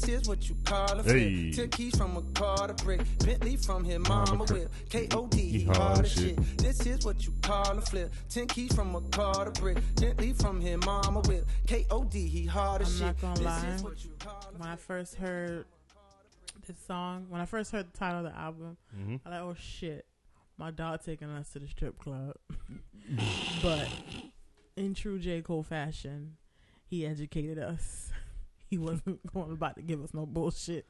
This is what you call a fit. Took keys from a car to brick. Bentley from his mama whip. KOD, hard as shit. This is what you call a flip. 10 keys from a car to brick. Bentley from his mama whip. KOD, he hard as shit. I'm not gonna lie. When I first heard this song, when I first heard the title of the album, I was like, oh shit, my dog taking us to the strip club. But in true J. Cole fashion, he educated us. He wasn't about to give us no bullshit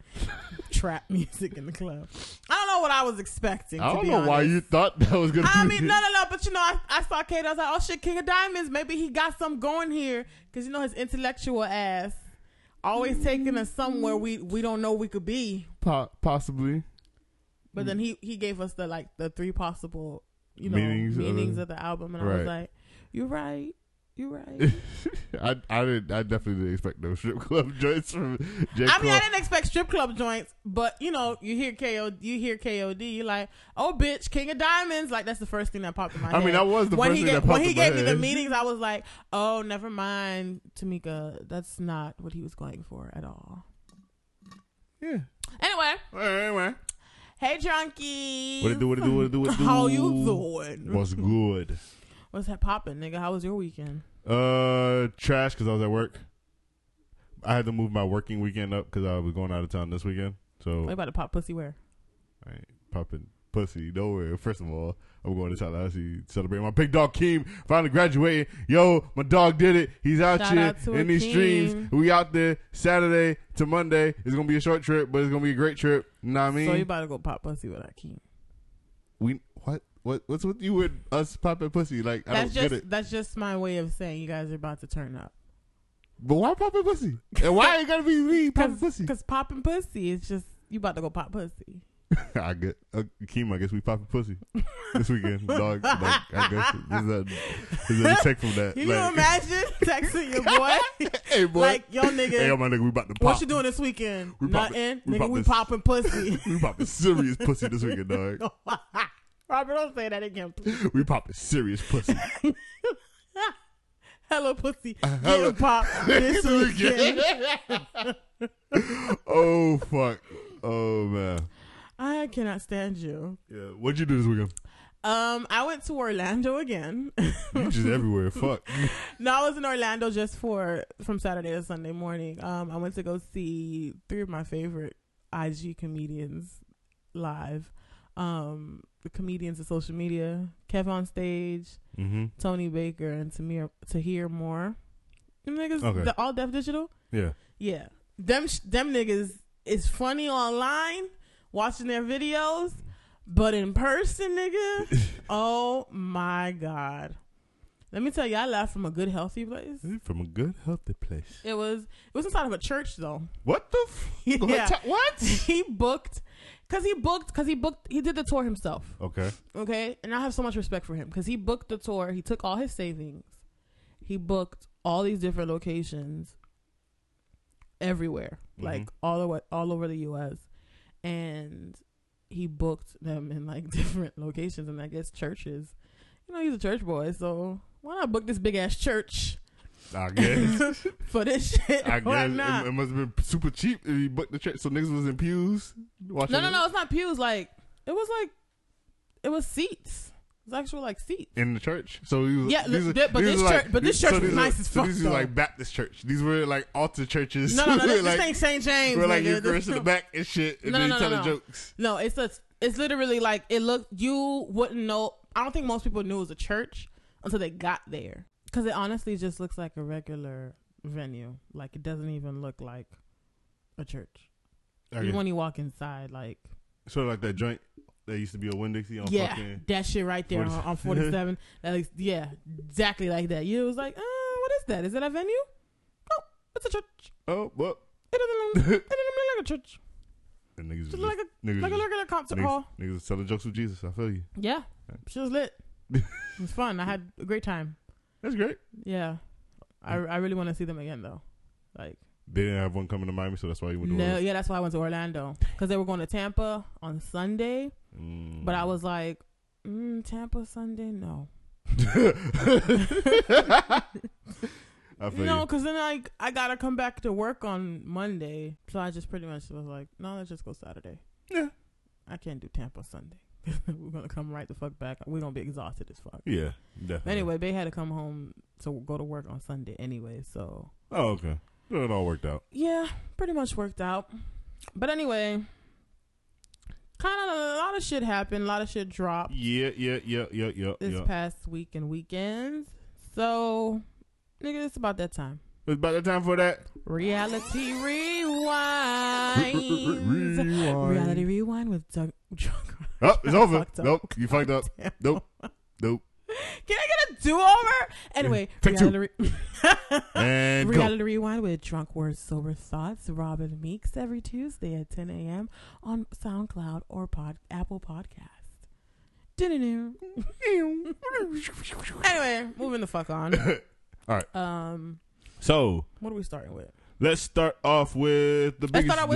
trap music in the club. I don't know what I was expecting. I don't know why you thought that was gonna. I mean, no. But you know, I saw Kate. I was like, oh shit, King of Diamonds. Maybe he got some going here, because you know his intellectual ass always taking us somewhere we don't know we could be. Possibly. But then he gave us the three possible meanings of the album, and right. I was like, you're right. I definitely didn't expect no strip club joints from J. Cole. I mean, I didn't expect strip club joints, but you know, you hear KOD, you're like, oh bitch, King of Diamonds. Like that's the first thing that popped in my head. I mean, that was the first thing that popped in my head. When he gave me the meanings, I was like, oh, never mind, Tamika. That's not what he was going for at all. Yeah. Anyway. Hey, junkies. What it do? How you doing? What's good? What's that poppin', nigga? How was your weekend? Trash, because I was at work. I had to move my working weekend up because I was going out of town this weekend. So what about to pop pussy where? I ain't popping pussy nowhere. First of all, I'm going to Tallahassee to celebrate my big dog Keem finally graduating. Yo, my dog did it. He's out here in these streams. We out there Saturday to Monday. It's going to be a short trip, but it's going to be a great trip. You know what I mean? So you about to go pop pussy with that Keem? What's with you with us popping pussy? Like that's I don't get it. That's just my way of saying you guys are about to turn up. But why popping pussy? And why it gotta be me popping pussy? Because popping pussy is just you about to go pop pussy. I get Keem. I guess we popping pussy this weekend, dog. Like, I guess there's a take from that. Can you imagine texting your boy? Hey boy, like yo nigga. Hey yo, my nigga, we about to pop. What you doing this weekend? Nothing, nigga. We popping pussy. We popping serious pussy this weekend, dog. Robert, don't say that again, please. We popping serious pussy. Hello, pussy. Hello. Pop this weekend. Oh, fuck. Oh, man. I cannot stand you. Yeah. What'd you do this weekend? I went to Orlando again. You just everywhere. Fuck. No, I was in Orlando just from Saturday to Sunday morning. I went to go see three of my favorite IG comedians live. The comedians of social media, Kev on stage, Tony Baker, and Tahir Moore. Them niggas, okay. The all deaf digital. Yeah. Them niggas is funny online, watching their videos, but in person, nigga. Oh my god. Let me tell you, I laughed from a good, healthy place. It was inside of a church, though. What the? What? He booked. He did the tour himself. Okay. And I have so much respect for him because he booked the tour. He took all his savings. He booked all these different locations. Everywhere, like all over the U.S., and he booked them in like different locations and I guess churches. You know, he's a church boy, so. Why not book this big ass church? I guess for this shit. I guess not? It must have been super cheap if you booked the church. So niggas was in pews. No, it's not pews. It was seats. It was actual seats in the church. So he was, this church was nice as fuck. So these were like Baptist church. These were like altar churches. No, this ain't St. James. We're like you curse in the back and shit, and then you tell the jokes. No, it's literally like it looked. You wouldn't know. I don't think most people knew it was a church. Until they got there. Because it honestly just looks like a regular venue. Like, it doesn't even look like a church. Okay. When you walk inside, like... Sort of like that joint that used to be a Winn-Dixie on fucking... that shit right there 47. On 47. That looks, yeah, exactly like that. You was like, what is that? Is it a venue? Oh, it's a church. Oh, what? It doesn't look like a church. And niggas just like a regular concert hall. Niggas selling jokes with Jesus. I feel you. Yeah. Right. She was lit. It was fun. I had a great time. That's great. Yeah. I really want to see them again, though. Like they didn't have one coming to Miami, so that's why you went to Orlando. Yeah, that's why I went to Orlando. Because they were going to Tampa on Sunday. But I was like, Tampa Sunday? No. No, because then I got to come back to work on Monday. So I just pretty much was like, no, let's just go Saturday. Yeah. I can't do Tampa Sunday. We're going to come right the fuck back. We're going to be exhausted as fuck. Yeah, definitely. Anyway, they had to come home to go to work on Sunday anyway, so. Oh, okay. So it all worked out. Yeah, pretty much worked out. But anyway, kind of a lot of shit happened. A lot of shit dropped. Yeah. This past week and weekends. So, nigga, it's about that time. It's about that time for that. Reality Rewind. Reality Rewind with Doug. Oh, it's over. Nope, you fucked up. Damn. Nope. Can I get a do-over? Anyway, Reality Rewind with Drunk Words, Sober Thoughts, Robin Meeks, every Tuesday at 10 a.m. on SoundCloud or Apple Podcast. Anyway, moving the fuck on. All right. So, what are we starting with? Let's start off with the big news. Let's start off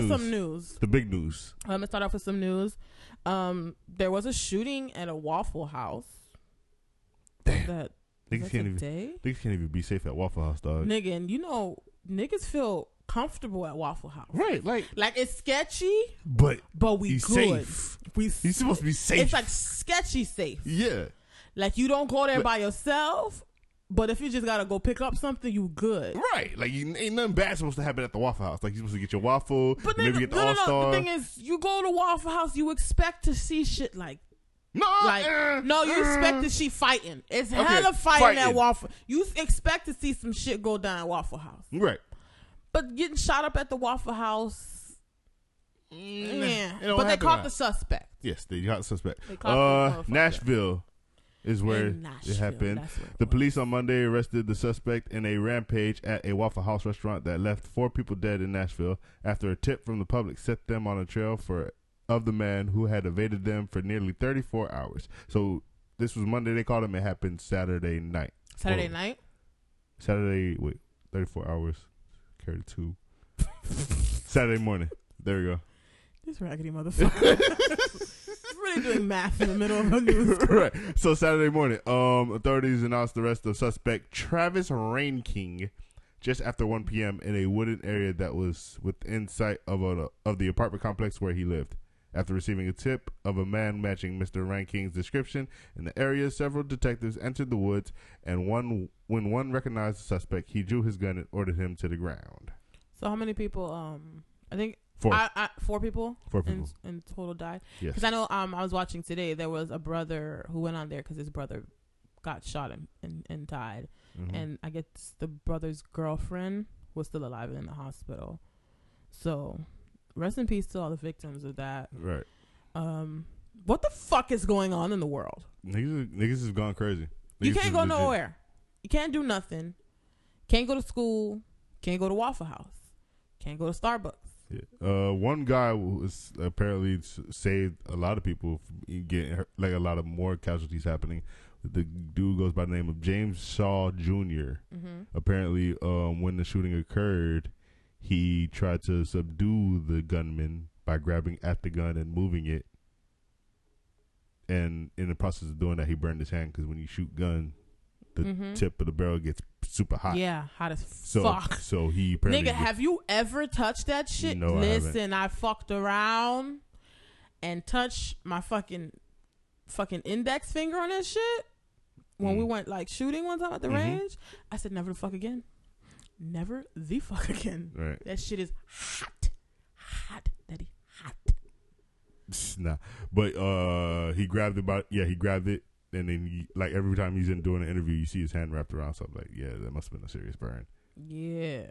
with some news. There was a shooting at a Waffle House. Damn. Niggas can't even be safe at Waffle House, dog. Nigga, and you know, niggas feel comfortable at Waffle House. Right, like it's sketchy, but we good. Safe. He's supposed to be safe. It's like sketchy safe. Yeah. Like you don't go there by yourself, but if you just gotta go pick up something, you good. Right. Like ain't nothing bad supposed to happen at the Waffle House. Like you're supposed to get your waffle, but then, maybe get the All-Star. The thing is, you go to Waffle House, you expect to see shit like you expect to see fighting. It's hella fighting at Waffle. You expect to see some shit go down at Waffle House. Right. But getting shot up at the Waffle House, but they caught the suspect. Yes, they caught the suspect. Nashville is where it happened. The police on Monday arrested the suspect in a rampage at a Waffle House restaurant that left 4 people dead in Nashville after a tip from the public set them on a trail of the man who had evaded them for nearly 34 hours. So this was Monday. They caught him. It happened Saturday night. Saturday. Wait, 34 hours. Carried 2. Saturday morning. There we go. This raggedy motherfucker. Really doing math in the middle of a news. Right. So Saturday morning, authorities announced the arrest of suspect Travis Rainking just after 1 p.m. in a wooded area that was within sight of the apartment complex where he lived. After receiving a tip of a man matching Mr. Ranking's description in the area, several detectives entered the woods, and when one recognized the suspect, he drew his gun and ordered him to the ground. So how many people, I think 4. Four people? 4 people. In total died? Yes. Because I know I was watching today, there was a brother who went on there because his brother got shot and died. Mm-hmm. And I guess the brother's girlfriend was still alive and in the hospital. So rest in peace to all the victims of that. Right. What the fuck is going on in the world? Niggas is gone crazy. You can't go nowhere. You can't do nothing. Can't go to school. Can't go to Waffle House. Can't go to Starbucks. Yeah. One guy was apparently saved a lot of people from getting hurt, like a lot of more casualties happening. The dude goes by the name of James Shaw Jr. Mm-hmm. Apparently, when the shooting occurred, he tried to subdue the gunman by grabbing at the gun and moving it. And in the process of doing that, he burned his hand because when you shoot gun, the tip of the barrel gets super hot. Yeah, hot as fuck. So he apparently... Nigga, have you ever touched that shit? No, listen, I fucked around and touched my fucking index finger on that shit. When we went like shooting one time at the range, I said, never the fuck again. Never the fuck again. Right. That shit is hot. Hot, daddy. Hot. Nah. But he grabbed it, and then like every time he's in doing an interview, you see his hand wrapped around something. Like, yeah, that must have been a serious burn. Yeah.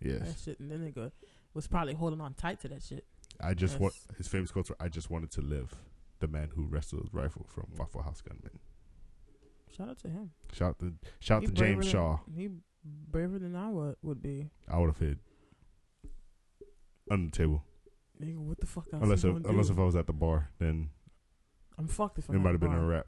Yes. That shit, and then the nigga was probably holding on tight to that shit. His famous quotes were, I just wanted to live. The man who wrestled his rifle from Waffle House gunman. Shout out to him. Shout out to James Shaw. He braver than I would be. I would have hid under the table. Nigga, what the fuck? Unless if I was at the bar, then I'm fucked if I'm. It might have been a rap.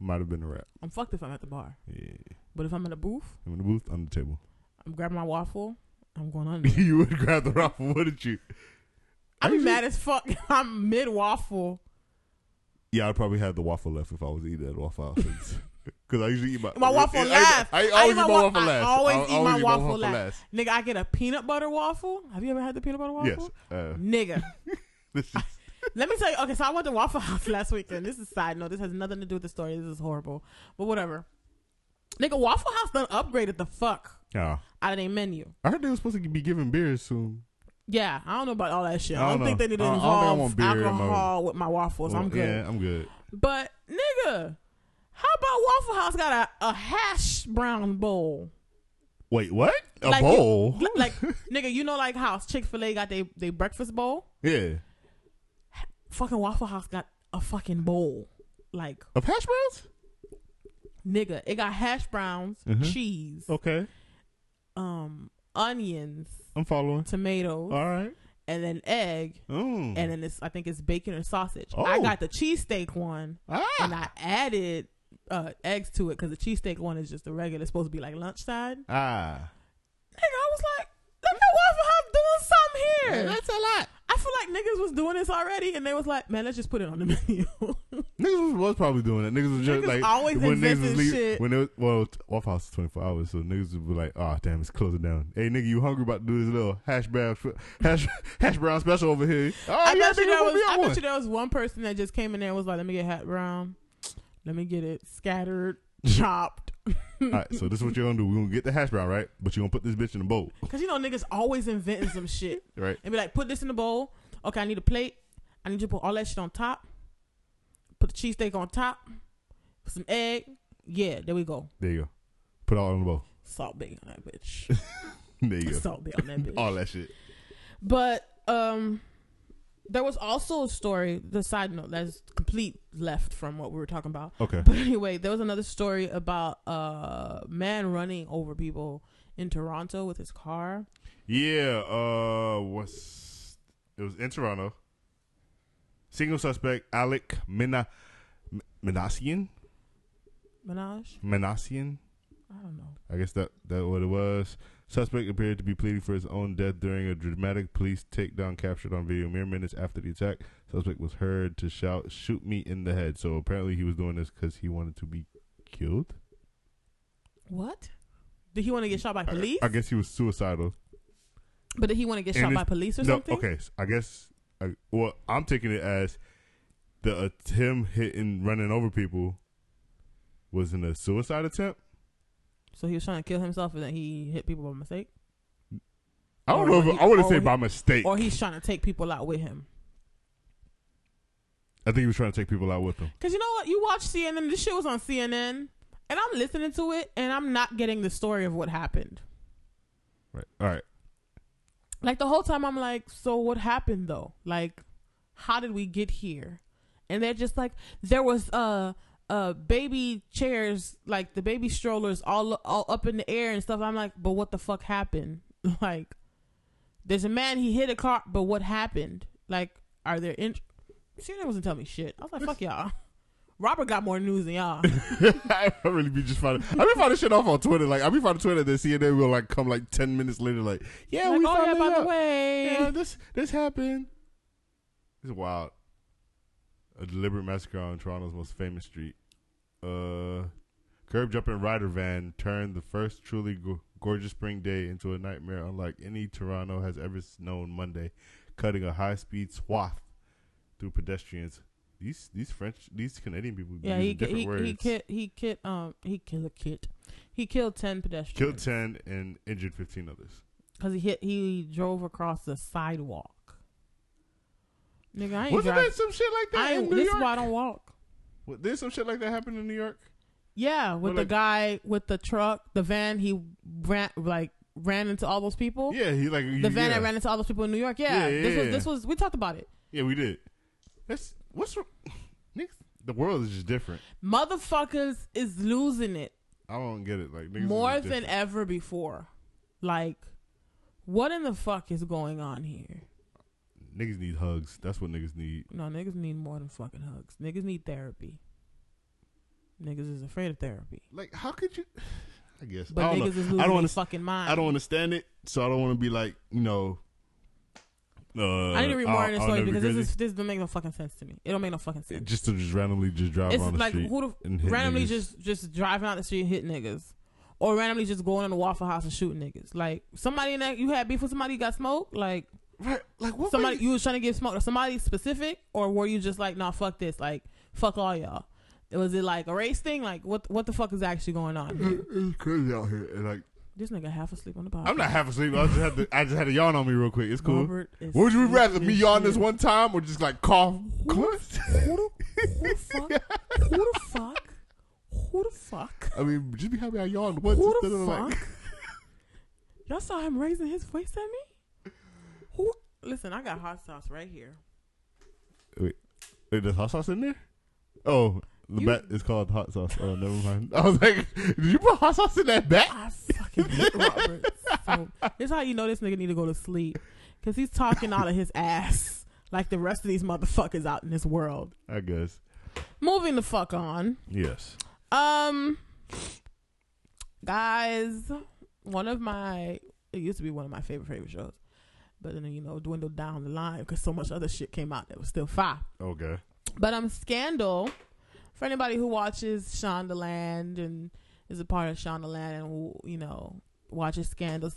Might have been a rap. I'm fucked if I'm at the bar. Yeah. But if I'm in a booth, under the table. I'm grabbing my waffle. I'm going under. You would grab the waffle, wouldn't you? I'd be mad as fuck. I'm mid waffle. Yeah, I'd probably have the waffle left if I was eating at Waffle House. Because I usually eat my waffle last. I always eat my waffle last. I always eat my waffle last. Nigga, I get a peanut butter waffle. Have you ever had the peanut butter waffle? Yes. Nigga. Let me tell you. Okay, so I went to Waffle House last weekend. This is a side note. This has nothing to do with the story. This is horrible. But whatever. Nigga, Waffle House done upgraded the fuck out of their menu. I heard they were supposed to be giving beers soon. Yeah, I don't know about all that shit. I don't think they need to involve alcohol with my waffles. Well, I'm good. Yeah, I'm good. But, nigga, how about Waffle House got a hash brown bowl? Wait, what? A like bowl? You, like, nigga, you know like how Chick-fil-A got they breakfast bowl? Yeah. Fucking Waffle House got a fucking bowl. Like. Of hash browns? Nigga, it got hash browns, cheese. Okay. Onions. I'm following. Tomatoes. All right. And then egg. Mm. And then it's, I think it's bacon or sausage. Oh. I got the cheesesteak one. Ah. And I added eggs to it because the cheesesteak one is just the regular. It's supposed to be like lunch side. Ah. Nigga, I was like, look at Waffle House doing something here. Yeah, that's a lot. I feel like niggas was doing this already, and they was like, "Man, let's just put it on the menu." Niggas was probably doing it. Niggas was just like always when niggas leave, shit. When it was, well, Waffle House is 24 hours, so niggas would be like, "Oh damn, it's closing down." Hey, nigga, you hungry? About to do this little hash brown special over here. Oh, I bet you there was one person that just came in there and was like, "Let me get hash brown. Let me get it scattered, chopped." All right, so this is what you're gonna do. We're gonna get the hash brown, right? But you're gonna put this bitch in the bowl. Cause you know niggas always inventing some shit. Right. And be like, put this in the bowl. Okay, I need a plate. I need you to put all that shit on top. Put the cheesesteak on top. Put some egg. Yeah, there we go. There you go. Put it all in the bowl. Salt bacon on that bitch. There you go. Salt bacon on that bitch. All that shit. But there was also a story, the side note that's complete left from what we were talking about. Okay. But anyway, there was another story about a man running over people in Toronto with his car. Yeah, it was in Toronto. Single suspect Alec Minassian. Minaj? Minassian. I don't know. I guess that's what it was. Suspect appeared to be pleading for his own death during a dramatic police takedown captured on video mere minutes after the attack. Suspect was heard to shout, "Shoot me in the head." So apparently he was doing this because he wanted to be killed. What? Did he want to get shot by police? I guess he was suicidal. But did he want to get shot by police or something? Okay, so I guess. Well, I'm taking it as him hitting, running over people was in a suicide attempt. So he was trying to kill himself and then he hit people by mistake? I don't know. I wouldn't say by mistake. Or he's trying to take people out with him. I think he was trying to take people out with him. Because you know what? You watch CNN. This shit was on CNN. And I'm listening to it and I'm not getting the story of what happened. Right. All right. Like the whole time I'm like, so what happened though? Like, how did we get here? And they're just like, there was baby chairs, like the baby strollers all up in the air and stuff. I'm like, but what the fuck happened? Like, there's a man, he hit a car, but what happened? Like, are there CNN wasn't telling me shit. I was like, fuck y'all. Robert got more news than y'all. I really be just finding. I be finding shit off on Twitter. Like, I be finding Twitter that CNN will like come like 10 minutes later. Like, yeah, like, we found out. By the way, yeah, this happened. It's wild. A deliberate massacre on Toronto's most famous street. Curb jumping rider van turned the first truly gorgeous spring day into a nightmare unlike any Toronto has ever known Monday, cutting a high-speed swath through pedestrians. These Canadian people use different words. He killed 10 pedestrians. Killed 10 and injured 15 others. Because he drove across the sidewalk. Nigga, I ain't wasn't there some shit like that in New York? This is why I don't walk. Well, there's some shit like that happened in New York? Yeah, with the guy with the truck, the van, he ran into all those people. Yeah, that ran into all those people in New York. Yeah, this was we talked about it. Yeah, we did. Niggas, the world is just different. Motherfuckers is losing it. I don't get it. Like, more than ever before. Like, what in the fuck is going on here? Niggas need hugs. That's what niggas need. No, niggas need more than fucking hugs. Niggas need therapy. Niggas is afraid of therapy. Like, how could you? I guess. But niggas is losing their fucking mind. I don't understand it, so I don't want to be like, you know, I need to read more of this story because this doesn't make no fucking sense to me. It don't make no fucking sense. Just to just randomly just drive around the street. It's like who the randomly niggas. just driving out the street and hit niggas, or randomly just going in the Waffle House and shooting niggas. Like somebody in that you had beef with somebody you got smoked. Like right, like what somebody you was trying to get smoked. Or somebody specific, or were you just like nah fuck this, like fuck all y'all? Was it like a race thing? Like what the fuck is actually going on? It's crazy out here and like. This nigga half asleep on the podcast. I'm not half asleep. I just had to yawn on me real quick. It's cool. Robert, would you rather me yawn this one time or just like cough? Who the fuck? I mean, just be happy I yawned once. Who the fuck? Like... Y'all saw him raising his voice at me? Who? Listen, I got hot sauce right here. Wait, there's hot sauce in there? Oh. The bat is called hot sauce. Oh, never mind. I was like, did you put hot sauce in that bat? I fucking hate Robert. So, this is how you know this nigga need to go to sleep. Because he's talking out of his ass like the rest of these motherfuckers out in this world. I guess. Moving the fuck on. Yes. Guys, it used to be one of my favorite shows. But then, you know, dwindled down the line because so much other shit came out that was still fire. Okay. But Scandal... For anybody who watches Shondaland and is a part of Shondaland and who, you know, watches Scandal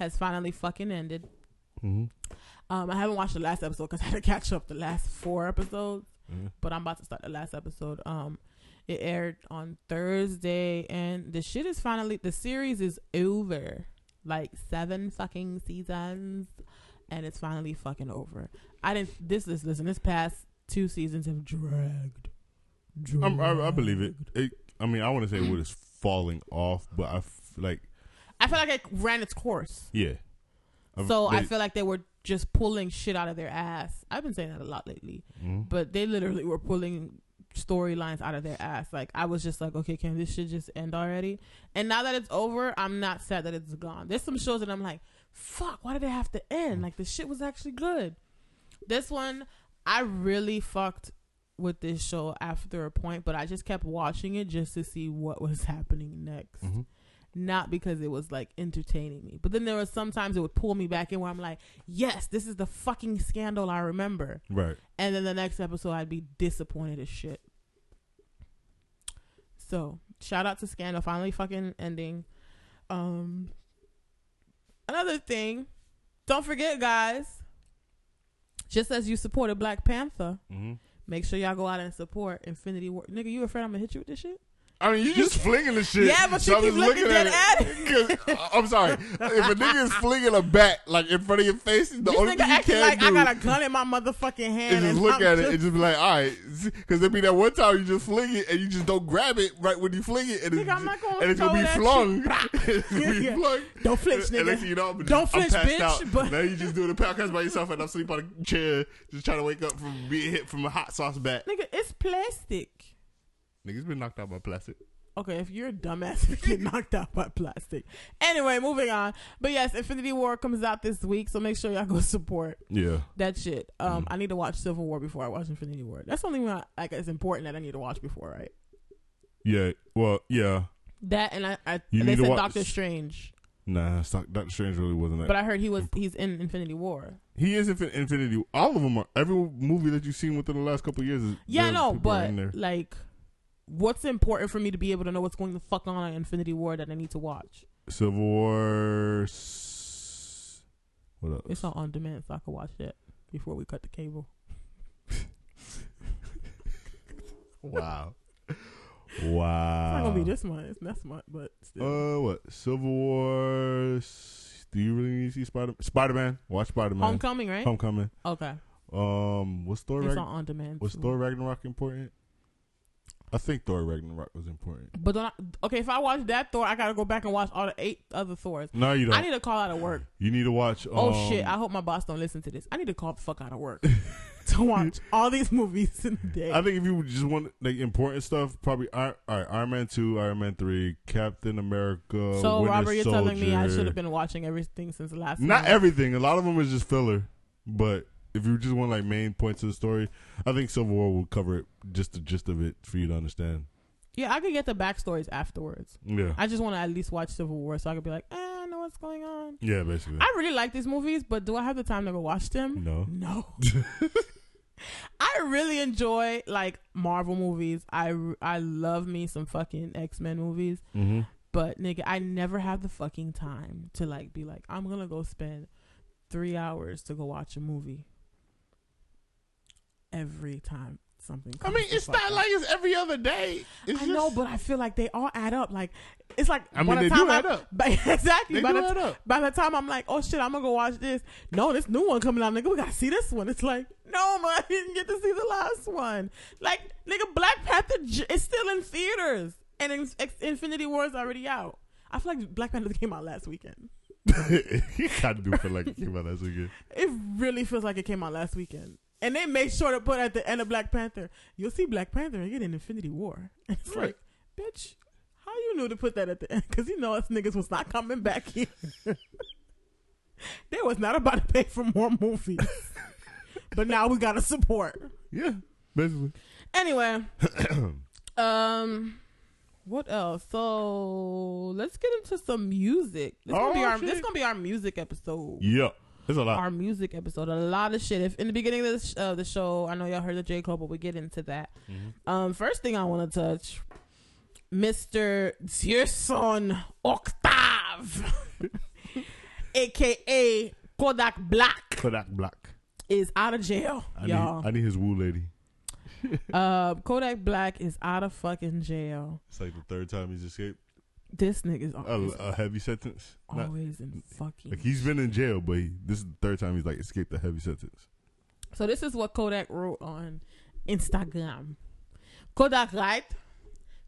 has finally fucking ended. Mm-hmm. I haven't watched the last episode because I had to catch up the last 4 episodes, but I'm about to start the last episode. It aired on Thursday, and the shit is finally, the series is over. Like 7 fucking seasons, and it's finally fucking over. This past 2 seasons have dragged. I believe it. I mean, I want to say what is falling off, but I feel like it ran its course. Yeah. I feel like they were just pulling shit out of their ass. I've been saying that a lot lately, but they literally were pulling storylines out of their ass. Like I was just like, okay, can this shit just end already? And now that it's over, I'm not sad that it's gone. There's some shows that I'm like, fuck, why did it have to end? Like the shit was actually good. This one. I really fucked with this show after a point, but I just kept watching it just to see what was happening next. Mm-hmm. Not because it was like entertaining me, but then there was sometimes it would pull me back in where I'm like, yes, this is the fucking Scandal I remember. Right. And then the next episode, I'd be disappointed as shit. So shout out to Scandal finally fucking ending. Another thing, don't forget guys. Just as you supported Black Panther, make sure y'all go out and support Infinity War. Nigga, you afraid I'm going to hit you with this shit? I mean, you just flinging the shit. Yeah, but you keep looking dead at it. I'm sorry. If a nigga is flinging a bat, like, in front of your face, the only thing you can like, do... I got a gun in my motherfucking hand. And just look at it and just be like, all right. Because there'd be that one time you just fling it and you just don't grab it right when you fling it. And it's going to be flung. It's going to be flung. Don't flinch, nigga. You know, don't flinch, bitch. But now you just do the podcast by yourself and I'm sleep on a chair just trying to wake up from being hit from a hot sauce bat. Nigga, it's plastic. Niggas been knocked out by plastic. Okay, if you're a dumbass, you get knocked out by plastic. Anyway, moving on. But yes, Infinity War comes out this week, so make sure y'all go support. Yeah, that shit. I need to watch Civil War before I watch Infinity War. That's only when it's important that I need to watch before, right? Yeah. Well, yeah. That and they said Doctor Strange. Nah, Doctor Strange really wasn't that. But I heard he's in Infinity War. He is in Infinity War. All of them are. Every movie that you've seen within the last couple of years is. Yeah, no, but like. What's important for me to be able to know what's going the fuck on in Infinity War that I need to watch? Civil War. What else? It's on demand, so I can watch that before we cut the cable. Wow. Wow. It's not gonna be this month. It's next month, but still. What? Civil War. Do you really need to see Spider-Man? Watch Spider-Man. Homecoming, right? Homecoming. Okay. What's Thor? It's on demand. Was Thor Ragnarok important? I think Thor Ragnarok was important. But okay, if I watch that Thor, I gotta go back and watch all the 8 other Thors. No, you don't. I need to call out of work. You need to watch. Oh shit! I hope my boss don't listen to this. I need to call the fuck out of work to watch all these movies in the day. I think if you just want like important stuff, probably Iron Man 2, Iron Man 3, Captain America. So Winter Robert, you're Soldier. Telling me I should have been watching everything since the last. Not month. Everything. A lot of them is just filler, but. If you just want like main points of the story, I think Civil War will cover it, just the gist of it for you to understand. Yeah, I could get the backstories afterwards. Yeah, I just want to at least watch Civil War so I could be like, I know what's going on. time? Yeah, basically. I really like these movies, but do I have the time to go watch them? No. I really enjoy, like, Marvel movies. I love me some fucking X-Men movies. Mm-hmm. But, nigga, I never have the fucking time to, like, be like, I'm going to go spend 3 hours to go watch a movie. Every time something comes, I mean, it's not like it's every other day. It's I know, but I feel like they all add up. Like, it's like, I mean, they do add up. Exactly. By the time I'm like, oh shit, I'm gonna go watch this. No, this new one coming out, nigga. We gotta see this one. It's like, no, man, I didn't get to see the last one. Like, nigga, Black Panther is still in theaters, and Infinity War is already out. I feel like Black Panther came out last weekend. It kind of do feel like it came out last weekend. It really feels like it came out last weekend. And they made sure to put at the end of Black Panther, you'll see Black Panther again in Infinity War. And it's right. Like, bitch, how you knew to put that at the end? Because you know us niggas was not coming back here. They was not about to pay for more movies. But now we got to support. Yeah, basically. Anyway. What else? So let's get into some music. This gonna be our music episode. Yeah. It's a lot. Our music episode, a lot of shit. If in the beginning of the show, I know y'all heard of J. Cole, but we get into that. Mm-hmm. First thing I want to touch, Mr. Dzierson Octave, a.k.a. Kodak Black is out of jail, y'all. I need his woo lady. Kodak Black is out of fucking jail. It's like the third time he's escaped. This nigga's a heavy sentence. Always in fucking. Like, he's been in jail, but this is the third time he's like escaped a heavy sentence. So this is what Kodak wrote on Instagram. Kodak write,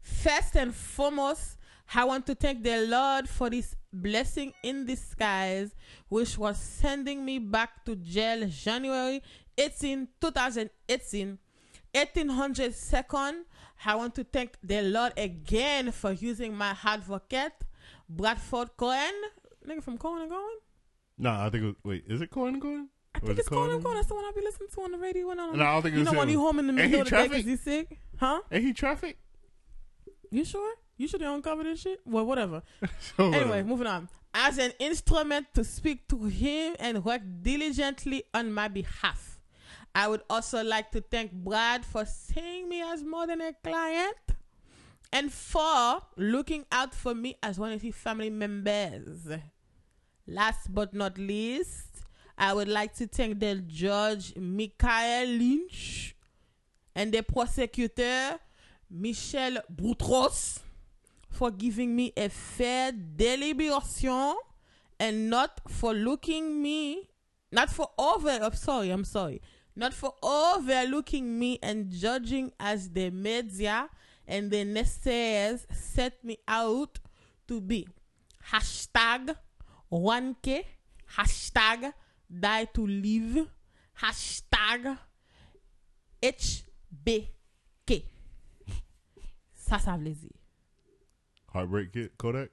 first and foremost, I want to thank the Lord for this blessing in disguise, which was sending me back to jail January 18, 2018. 1800 second. I want to thank the Lord again for using my advocate, Bradford Cohen. Nigga from Cohen & Cohen? I think it was, is it Cohen & Cohen? I think it's Cohen & Cohen. That's the one I be listening to on the radio. I don't think it's him. You know when you home in the middle of the day because you sick? Huh? Ain't he traffic? You sure? You sure they don't cover this shit? Well, whatever. Anyway, moving on. As an instrument to speak to him and work diligently on my behalf. I would also like to thank Brad for seeing me as more than a client and for looking out for me as one of his family members. Last but not least, I would like to thank the judge Michael Lynch and the prosecutor Michel Boutros for giving me a fair deliberation and not for overlooking me and judging as the media and the naysayers set me out to be. Hashtag 1K. Hashtag die to live. Hashtag HBK. Ça veut dire. Heartbreak Kid, Kodak?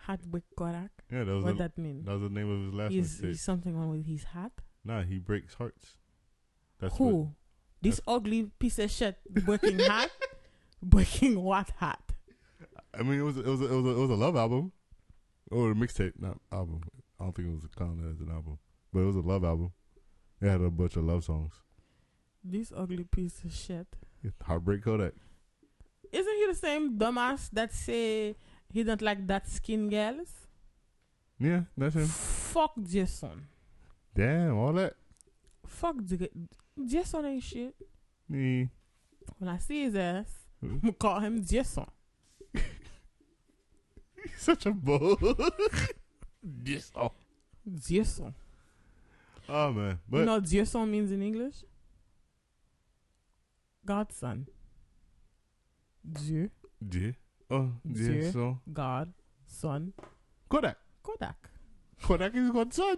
Heartbreak Kodak? Yeah, that mean? That was the name of his last mistake. Is something wrong with his heart? Nah, he breaks hearts. That's who? What, this ugly piece of shit breaking heart? Breaking what heart? I mean, it was a love album. Or a mixtape, not album. I don't think it was counted as an album. But it was a love album. It had a bunch of love songs. This ugly piece of shit. It's Heartbreak Kodak. Isn't he the same dumbass that say he don't like that skin girls? Yeah, that's him. Fuck Jason. Damn, all that. Fuck Jason ain't shit. Yeah. When I see his ass, I'm gonna call him Jason. He's such a bull. Jason. Oh man. But you know what Jason means in English? Godson. Dieu. Dieu. Oh, Jason. God. Son. Kodak. Kodak is Godson.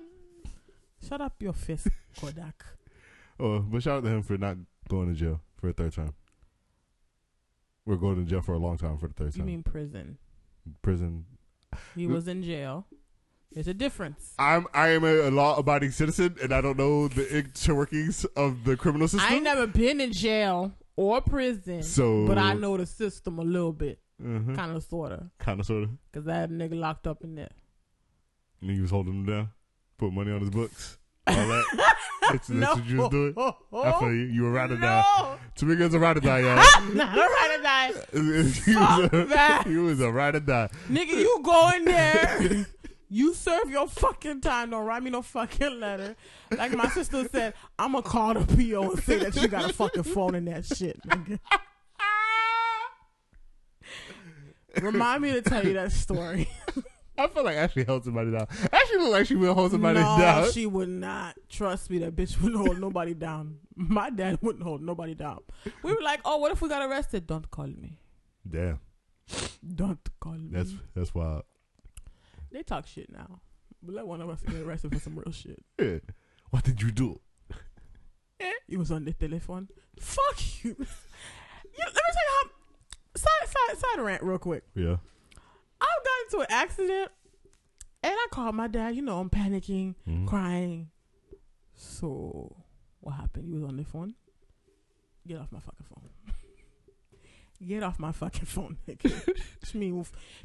Shut up your face, Kodak. Oh, but shout out to him for not going to jail for a third time. We're going to jail for a long time for the third time. You mean prison? Prison. He was in jail. There's a difference. I am a law-abiding citizen, and I don't know the interworkings of the criminal system. I ain't never been in jail or prison, but I know the system a little bit. Mm-hmm. Kind of, sort of. Because I had a nigga locked up in there. And he was holding him down, put money on his books, all that. That's no. What you was doing. I feel you. You were ride or die. Tamika's a ride or die, y'all. Not a ride or die. He was a ride or die. Nigga, you go in there. You serve your fucking time. Don't write me no fucking letter. Like my sister said, I'm going to call the PO and say that you got a fucking phone in that shit, nigga. Remind me to tell you that story. I feel like Ashley held somebody down. Ashley looked like she would hold somebody down. No, she would not. Trust me, that bitch wouldn't hold nobody down. My dad wouldn't hold nobody down. We were like, oh, what if we got arrested? Don't call me. Damn. Don't call me. That's wild. They talk shit now. But let one of us get arrested for some real shit. Yeah. What did you do? You was on the telephone. Fuck you. Let me tell you how... Side rant real quick. Yeah. I got into an accident and I called my dad. You know, I'm panicking, crying. So, what happened? You was on the phone? Get off my fucking phone. Get off my fucking phone, nigga.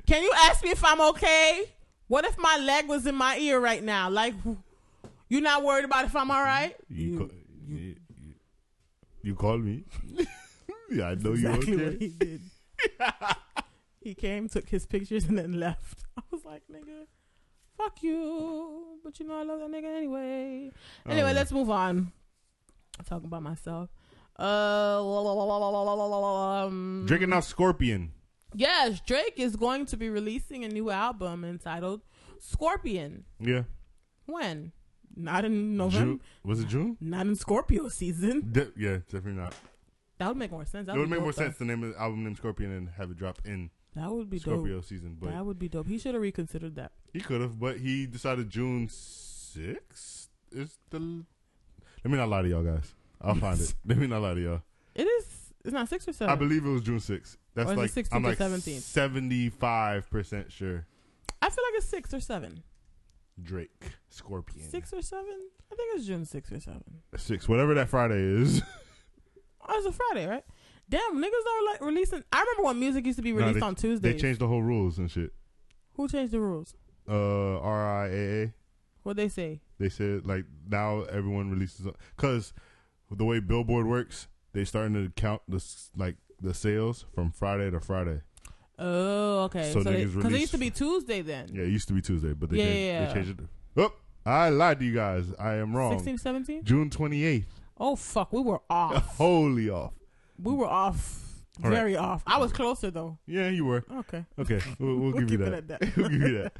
Can you ask me if I'm okay? What if my leg was in my ear right now? Like, you not worried about if I'm all right? You called me. Yeah, I know you're okay. Exactly what he did. He came, took his pictures, and then left. I was like, nigga, fuck you. But you know I love that nigga anyway. Anyway, let's move on. I'm talking about myself. Drinking off Scorpion. Yes, Drake is going to be releasing a new album entitled Scorpion. Yeah. When? Not in November. Was it June? Not in Scorpio season. Yeah, definitely not. That would make more sense. It would make more sense to name the album named Scorpion and have it drop in Scorpio season. But that would be dope. He should have reconsidered that. He could have, but he decided June 6th is the... Let me not lie to y'all, guys. I'll find it. Let me not lie to y'all. It is... It's not 6 or 7. I believe it was June 6th. That's like... 16th I'm like 17th. 75% sure. I feel like it's 6 or 7. Drake. Scorpion. 6 or 7? I think it's June 6 or 7. 6. Whatever that Friday is... Oh, it's a Friday, right? Damn, niggas don't like releasing. I remember when music used to be released on Tuesdays. They changed the whole rules and shit. Who changed the rules? RIAA. What'd they say? They said, like, now everyone releases. Because the way Billboard works, they starting to count the sales from Friday to Friday. Oh, okay. So niggas because it used to be Tuesday then. Yeah, it used to be Tuesday, but they changed it. Oh, I lied to you guys. I am wrong. 16th, 17th? June 28th. Oh, fuck. We were off. Wholly off. We were off. All very right. off. I was closer, though. Yeah, you were. Okay. Okay. We'll give you that. We'll give you that.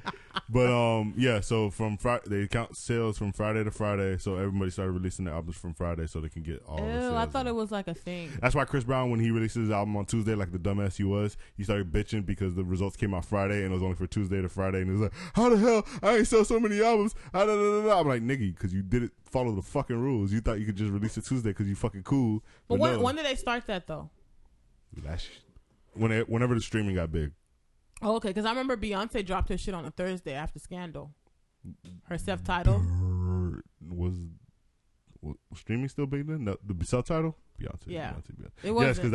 But, yeah, so from Friday, they count sales from Friday to Friday, so everybody started releasing their albums from Friday so they can get all the sales. I thought it was like a thing. That's why Chris Brown, when he released his album on Tuesday, like the dumbass he was, he started bitching because the results came out Friday, and it was only for Tuesday to Friday, and he was like, how the hell I ain't sell so many albums? I'm like, nigga, because you didn't follow the fucking rules. You thought you could just release it Tuesday because you fucking cool. But when did they start that, though? Whenever the streaming got big. Oh, okay, because I remember Beyonce dropped her shit on a Thursday after Scandal. Her self-title. Was streaming still big then? No, the self-title? Beyonce. Yeah. Beyonce. It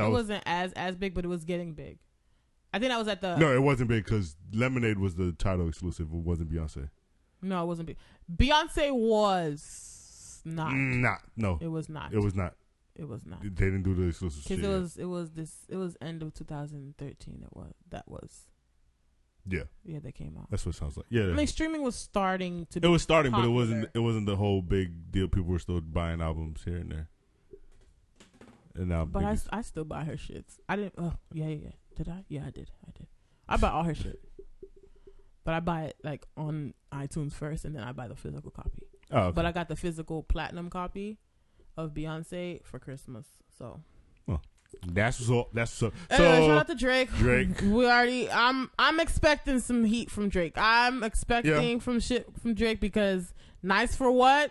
wasn't as big, but it was getting big. I think that was at the... No, it wasn't big because Lemonade was the title exclusive. It wasn't Beyonce. No, it wasn't big. Beyonce was not. No. It was not. It was not. They didn't do the exclusive shit. Because it was end of 2013. That was. Yeah. Yeah, that came out. That's what it sounds like. Yeah. Like streaming was starting to. It was starting, popular. But it wasn't the whole big deal. People were still buying albums here and there. And now, but I still buy her shits. I didn't. Oh yeah. Did I? Yeah, I did. I buy all her shit. But I buy it like on iTunes first, and then I buy the physical copy. Oh. Okay. But I got the physical platinum copy of Beyonce for Christmas, so that's what's up. Anyway, shout out to Drake. We already. I'm expecting some heat from Drake. I'm expecting from shit from Drake because Nice for What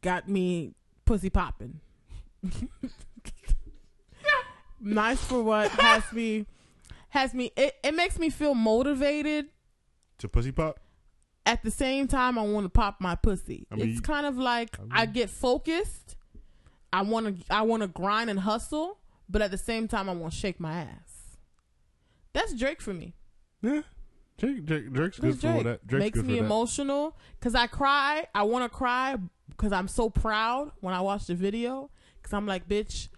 got me pussy popping. Nice for What has me. It makes me feel motivated to pussy pop. At the same time, I want to pop my pussy. I mean, it's kind of like I get focused. I want to grind and hustle, but at the same time, I want to shake my ass. That's Drake for me. Yeah, Drake's good for that. Drake's makes good me for that. Emotional because I cry. I want to cry because I'm so proud when I watch the video because I'm like, bitch,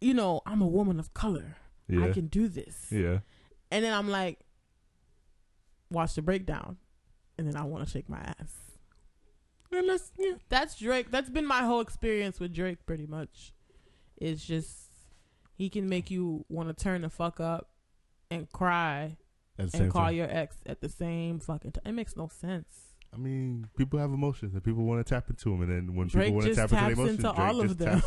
you know, I'm a woman of color. Yeah. I can do this. Yeah. And then I'm like, watch the breakdown. And then I want to shake my ass. And that's, yeah, that's Drake. That's been my whole experience with Drake pretty much. It's just he can make you want to turn the fuck up and cry and call your ex at the same fucking time. It makes no sense. I mean, people have emotions and people want to tap into them. And then when Drake people want to tap into their emotions, Drake all of them.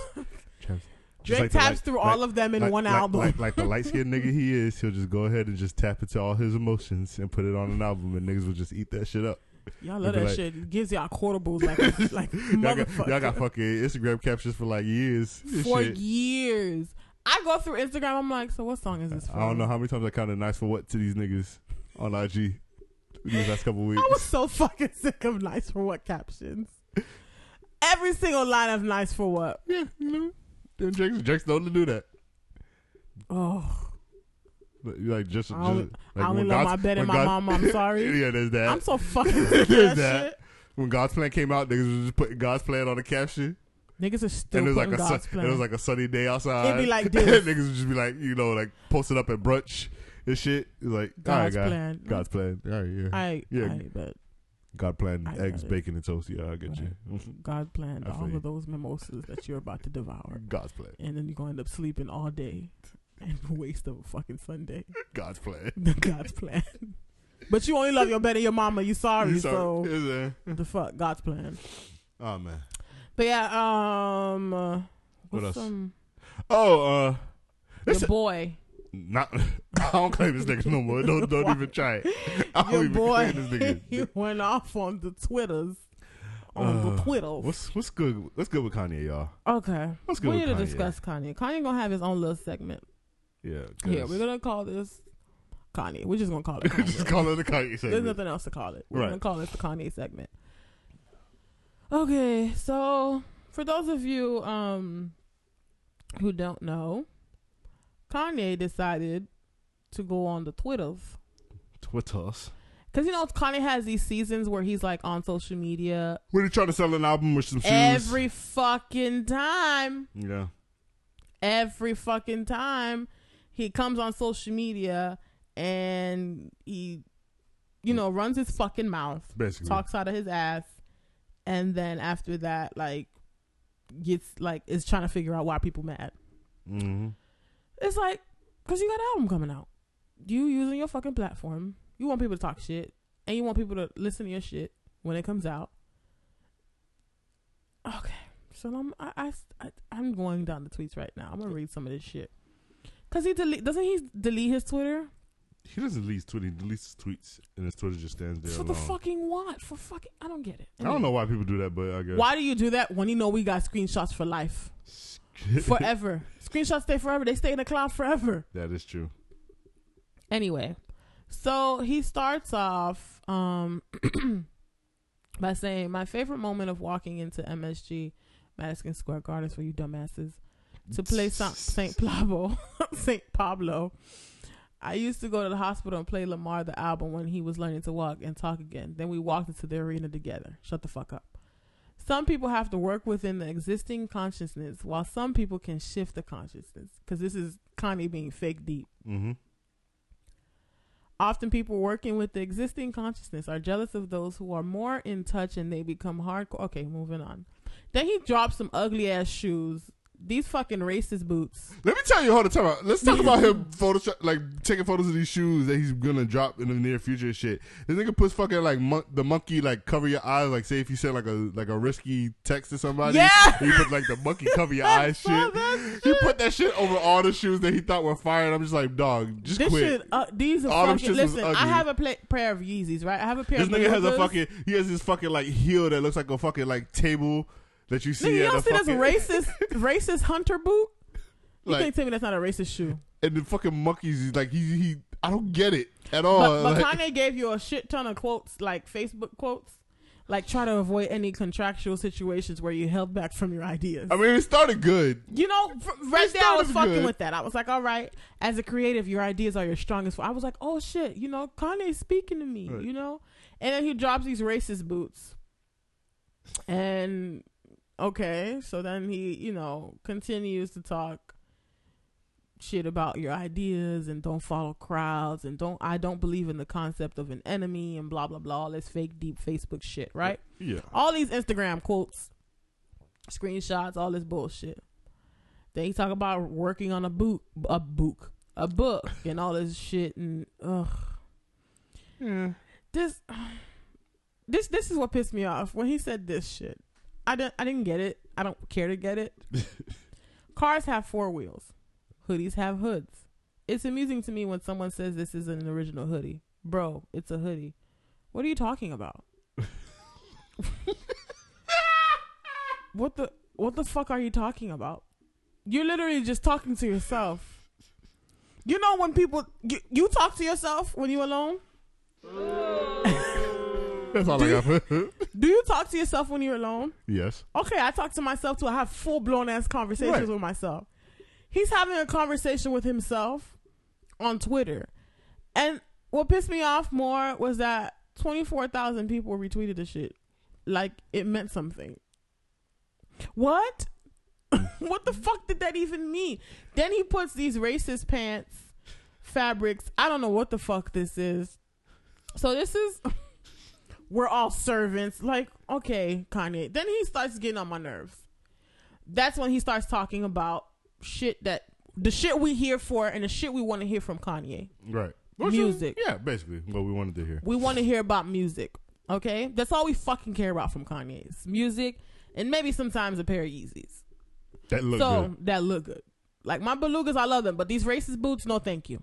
Drake taps through all of them in one album. Like the light-skinned nigga he is, he'll just go ahead and just tap into all his emotions and put it on an album, and niggas will just eat that shit up. Y'all love that like, shit. It gives y'all quotables like motherfucker. Y'all got fucking Instagram captions for like years. For years. I go through Instagram, I'm like, so what song is this for? I don't know how many times I counted nice for what to these niggas on IG these last couple weeks. I was so fucking sick of nice for what captions. Every single line of nice for what. Yeah, you know. Drake's known to do that. Oh, like just I only love my bed and my mama. I'm sorry. Yeah, there's that. I'm so fucking sick of that shit. When God's Plan came out, niggas was just putting God's Plan on the caption. Niggas are stupid. And it was like a sunny day outside. It'd be like this. Niggas would just be like, you know, like posted up at brunch and shit. It's like God's plan. God's plan. All right, yeah. I bet. God planned eggs, bacon, and toast. Yeah, I get you. God planned all of those mimosas that you're about to devour. God's plan. And then you're going to end up sleeping all day and waste of a fucking Sunday. God's plan. God's plan. But you only love your bed and your mama. You sorry. What the fuck? God's plan. Oh, man. But yeah, what else? Your boy. I don't claim this nigga no more. Don't even try it. I don't even claim this nigga. He went off on the Twitters. What's good? What's good with Kanye, y'all? Okay. What's good? We need to discuss Kanye. Kanye gonna have his own little segment. Yeah. Yeah. We're gonna call this Kanye. We're just gonna call it Kanye. Just call it the Kanye segment. There's nothing else to call it. We're gonna call it the Kanye segment. Okay. So for those of you who don't know. Kanye decided to go on the Twitters. Because, you know, Kanye has these seasons where he's, like, on social media. When he trying to sell an album with some shoes. Every fucking time. Yeah. Every fucking time he comes on social media and he, you know, runs his fucking mouth. Basically. Talks out of his ass. And then after that, like, is trying to figure out why people mad. Mm-hmm. It's like, because you got an album coming out. You using your fucking platform. You want people to talk shit. And you want people to listen to your shit when it comes out. Okay. So I'm going down the tweets right now. I'm going to read some of this shit. Because doesn't he delete his Twitter? He doesn't delete his Twitter. He deletes his tweets. And his Twitter just stands there alone. For the fucking what? For fucking... I don't get it. Anyway, I don't know why people do that, but I guess... Why do you do that when you know we got screenshots for life? Forever. Screenshots stay forever. They stay in the cloud forever. That is true. Anyway, so he starts off by saying, my favorite moment of walking into MSG, Madison Square Garden, for you dumbasses, to play St. Pablo. I used to go to the hospital and play Lamar the album when he was learning to walk and talk again. Then we walked into the arena together. Shut the fuck up. Some people have to work within the existing consciousness, while some people can shift the consciousness. Because this is Kanye being fake deep. Mm-hmm. Often people working with the existing consciousness are jealous of those who are more in touch and they become hardcore. Okay, moving on. Then he drops some ugly ass shoes. These fucking racist boots. Let me tell you, hold on, let's talk about him taking photos of these shoes that he's gonna drop in the near future and shit. This nigga puts fucking like the monkey like cover your eyes, like say if you send like a risky text to somebody. Yeah. He put like the monkey cover your eyes shit. He put that shit over all the shoes that he thought were fire, and I'm just like, dog, just this quit. Shit, these are all fucking listen. I have a pair of Yeezys, right? I have a pair. This nigga has his fucking like heel that looks like a fucking like table. That you see, nigga, you don't see this racist hunter boot? You can't tell me that's not a racist shoe. And the fucking monkeys, like he I don't get it at all. But Kanye gave you a shit ton of quotes, like Facebook quotes. Like, try to avoid any contractual situations where you held back from your ideas. I mean, it started good. You know, right there, I was fucking good with that. I was like, all right, as a creative, your ideas are your strongest. I was like, oh, shit, you know, Kanye's speaking to me, right, you know? And then he drops these racist boots. And, okay, so then he, you know, continues to talk shit about your ideas and don't follow crowds and I don't believe in the concept of an enemy and blah blah blah, all this fake deep Facebook shit, right? Yeah, all these Instagram quotes, screenshots, all this bullshit. Then he talk about working on a book and all this shit, and ugh, yeah. This is what pissed me off when he said this shit. I didn't get it. I don't care to get it. Cars have four wheels. Hoodies have hoods. It's amusing to me when someone says this is an original hoodie. Bro, it's a hoodie. What are you talking about? What the fuck are you talking about? You're literally just talking to yourself. You know when people you talk to yourself when you're alone? That's all I got. Do you talk to yourself when you're alone? Yes. Okay, I talk to myself too. I have full blown ass conversations with myself. He's having a conversation with himself on Twitter. And what pissed me off more was that 24,000 people retweeted the shit. Like, it meant something. What? What the fuck did that even mean? Then he puts these racist pants, fabrics. I don't know what the fuck this is. So this is... We're all servants. Like, okay, Kanye. Then he starts getting on my nerves. That's when he starts talking about shit that the shit we hear for and the shit we want to hear from Kanye, right? What's music, yeah, basically what we wanted to hear. We want to hear about music, okay? That's all we fucking care about from Kanye is music, and maybe sometimes a pair of Yeezys that look good. That look good. Like my belugas, I love them, but these racist boots, no, thank you.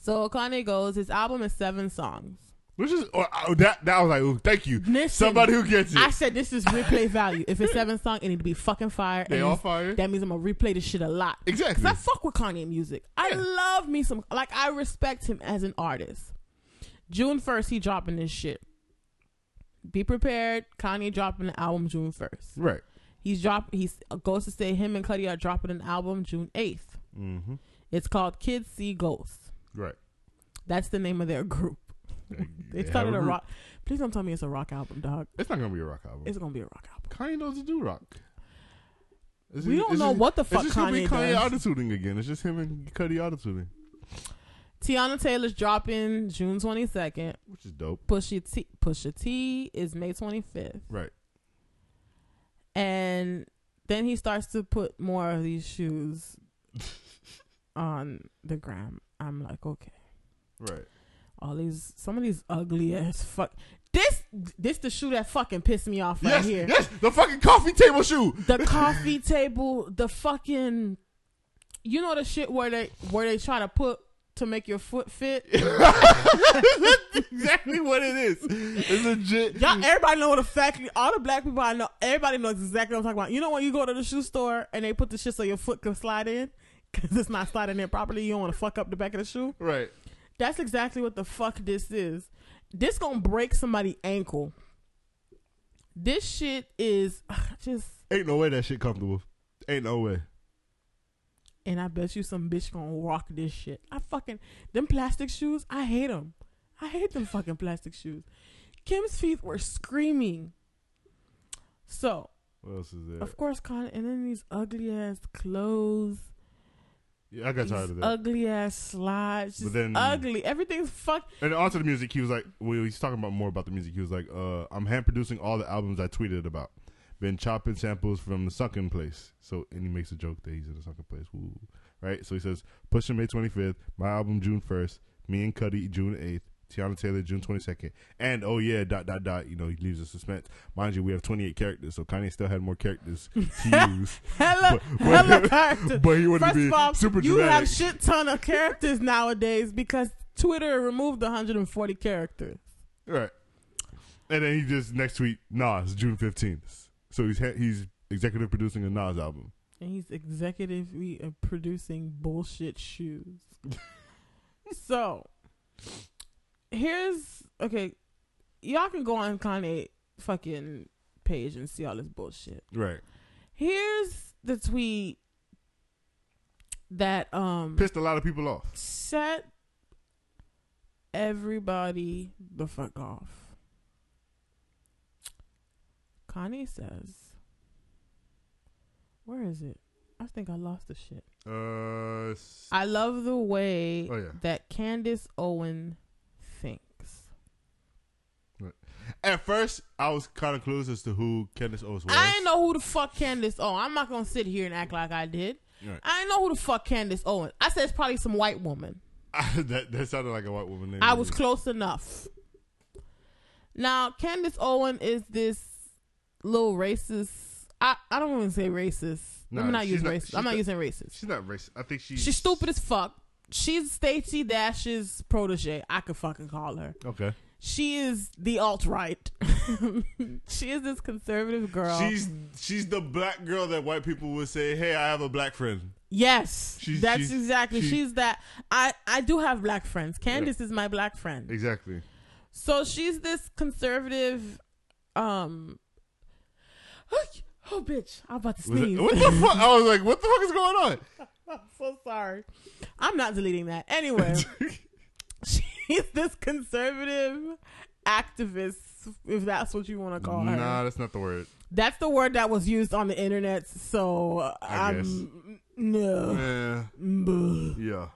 So Kanye goes, his album is 7 songs. Which is that was like, ooh, thank you. Listen, somebody who gets it. I said this is replay value. If it's 7 songs, it need to be fucking fire. They all fire. That means I'm gonna replay this shit a lot. Exactly. Because I fuck with Kanye music. Yeah. I love me some. Like, I respect him as an artist. June 1st, he dropping this shit. Be prepared. Kanye dropping the album June 1st. Right. He goes to say him and Cudi are dropping an album June 8th. Mm-hmm. It's called Kids See Ghosts. Right. That's the name of their group. They started a rock. Please don't tell me it's a rock album, dog. It's not gonna be a rock album. It's gonna be a rock album. Kanye doesn't do rock. We don't know what the fuck Kanye does. It's just gonna be Kanye autotuning again. It's just him and Cudi autotuning. Tiana Taylor's dropping June 22nd, which is dope. Pusha T is May 25th, right? And then he starts to put more of these shoes on the gram. I'm like, okay, right. All these, some of these ugly ass fuck. This the shoe that fucking pissed me off right here. Yes, the fucking coffee table shoe. The coffee table, the fucking, you know the shit where they try to put to make your foot fit. That's exactly what it is. It's legit. Y'all, everybody know what a factory. All the black people I know, everybody knows exactly what I'm talking about. You know when you go to the shoe store and they put the shit so your foot can slide in because it's not sliding in properly. You don't want to fuck up the back of the shoe, right? That's exactly what the fuck this is. This gonna break somebody's ankle. This shit is just... Ain't no way that shit comfortable. Ain't no way. And I bet you some bitch gonna rock this shit. I fucking... Them plastic shoes, I hate them. I hate them fucking plastic shoes. Kim's feet were screaming. So... What else is there? Of course, and then these ugly-ass clothes... Yeah, I got tired of that. Ugly ass slides. Just then, ugly. Everything's fucked. And also the music, he was like, well, he's talking about more about the music. He was like, I'm hand producing all the albums I tweeted about. Been chopping samples from the sunken place. So, and he makes a joke that he's in the sunken place. Ooh. Right? So he says, Pusha May 25th, my album June 1st, me and Cudi June 8th, Tiana Taylor June 22nd. And, oh yeah, ... You know, he leaves a suspense. Mind you, we have 28 characters, so Kanye still had more characters to use. Hella characters. But he wouldn't be super dramatic. You have shit ton of characters nowadays because Twitter removed 140 characters. Right. And then he just, next tweet, Nas, June 15th. So he's executive producing a Nas album. And he's executively producing bullshit shoes. So... Here's, okay, y'all can go on Kanye fucking page and see all this bullshit. Right. Here's the tweet that pissed a lot of people off. Set everybody the fuck off. Kanye says, where is it? I think I lost the shit. I love the way that Candace Owens thinks. At first, I was kind of clueless as to who Candace Owens was. I didn't know who the fuck Candace Owens. I'm not going to sit here and act like I did. Right. I didn't know who the fuck Candace Owens. I said it's probably some white woman. That sounded like a white woman name. I was close enough. Now, Candace Owens is this little racist. I don't want to say racist. Let me not use racist. I'm not using racist. She's not racist. I think she's stupid as fuck. She's Stacey Dash's protege. I could fucking call her. Okay. She is the alt-right. She is this conservative girl. She's the black girl that white people would say, hey, I have a black friend. Yes. She's that. I do have black friends. Candace is my black friend. Exactly. So she's this conservative, oh, bitch. I'm about to sneeze. What the fuck? I was like, what the fuck is going on? I'm so sorry. I'm not deleting that. Anyway, she's this conservative activist, if that's what you want to call her. Nah, that's not the word. That's the word that was used on the internet, so I guess. No. Yeah.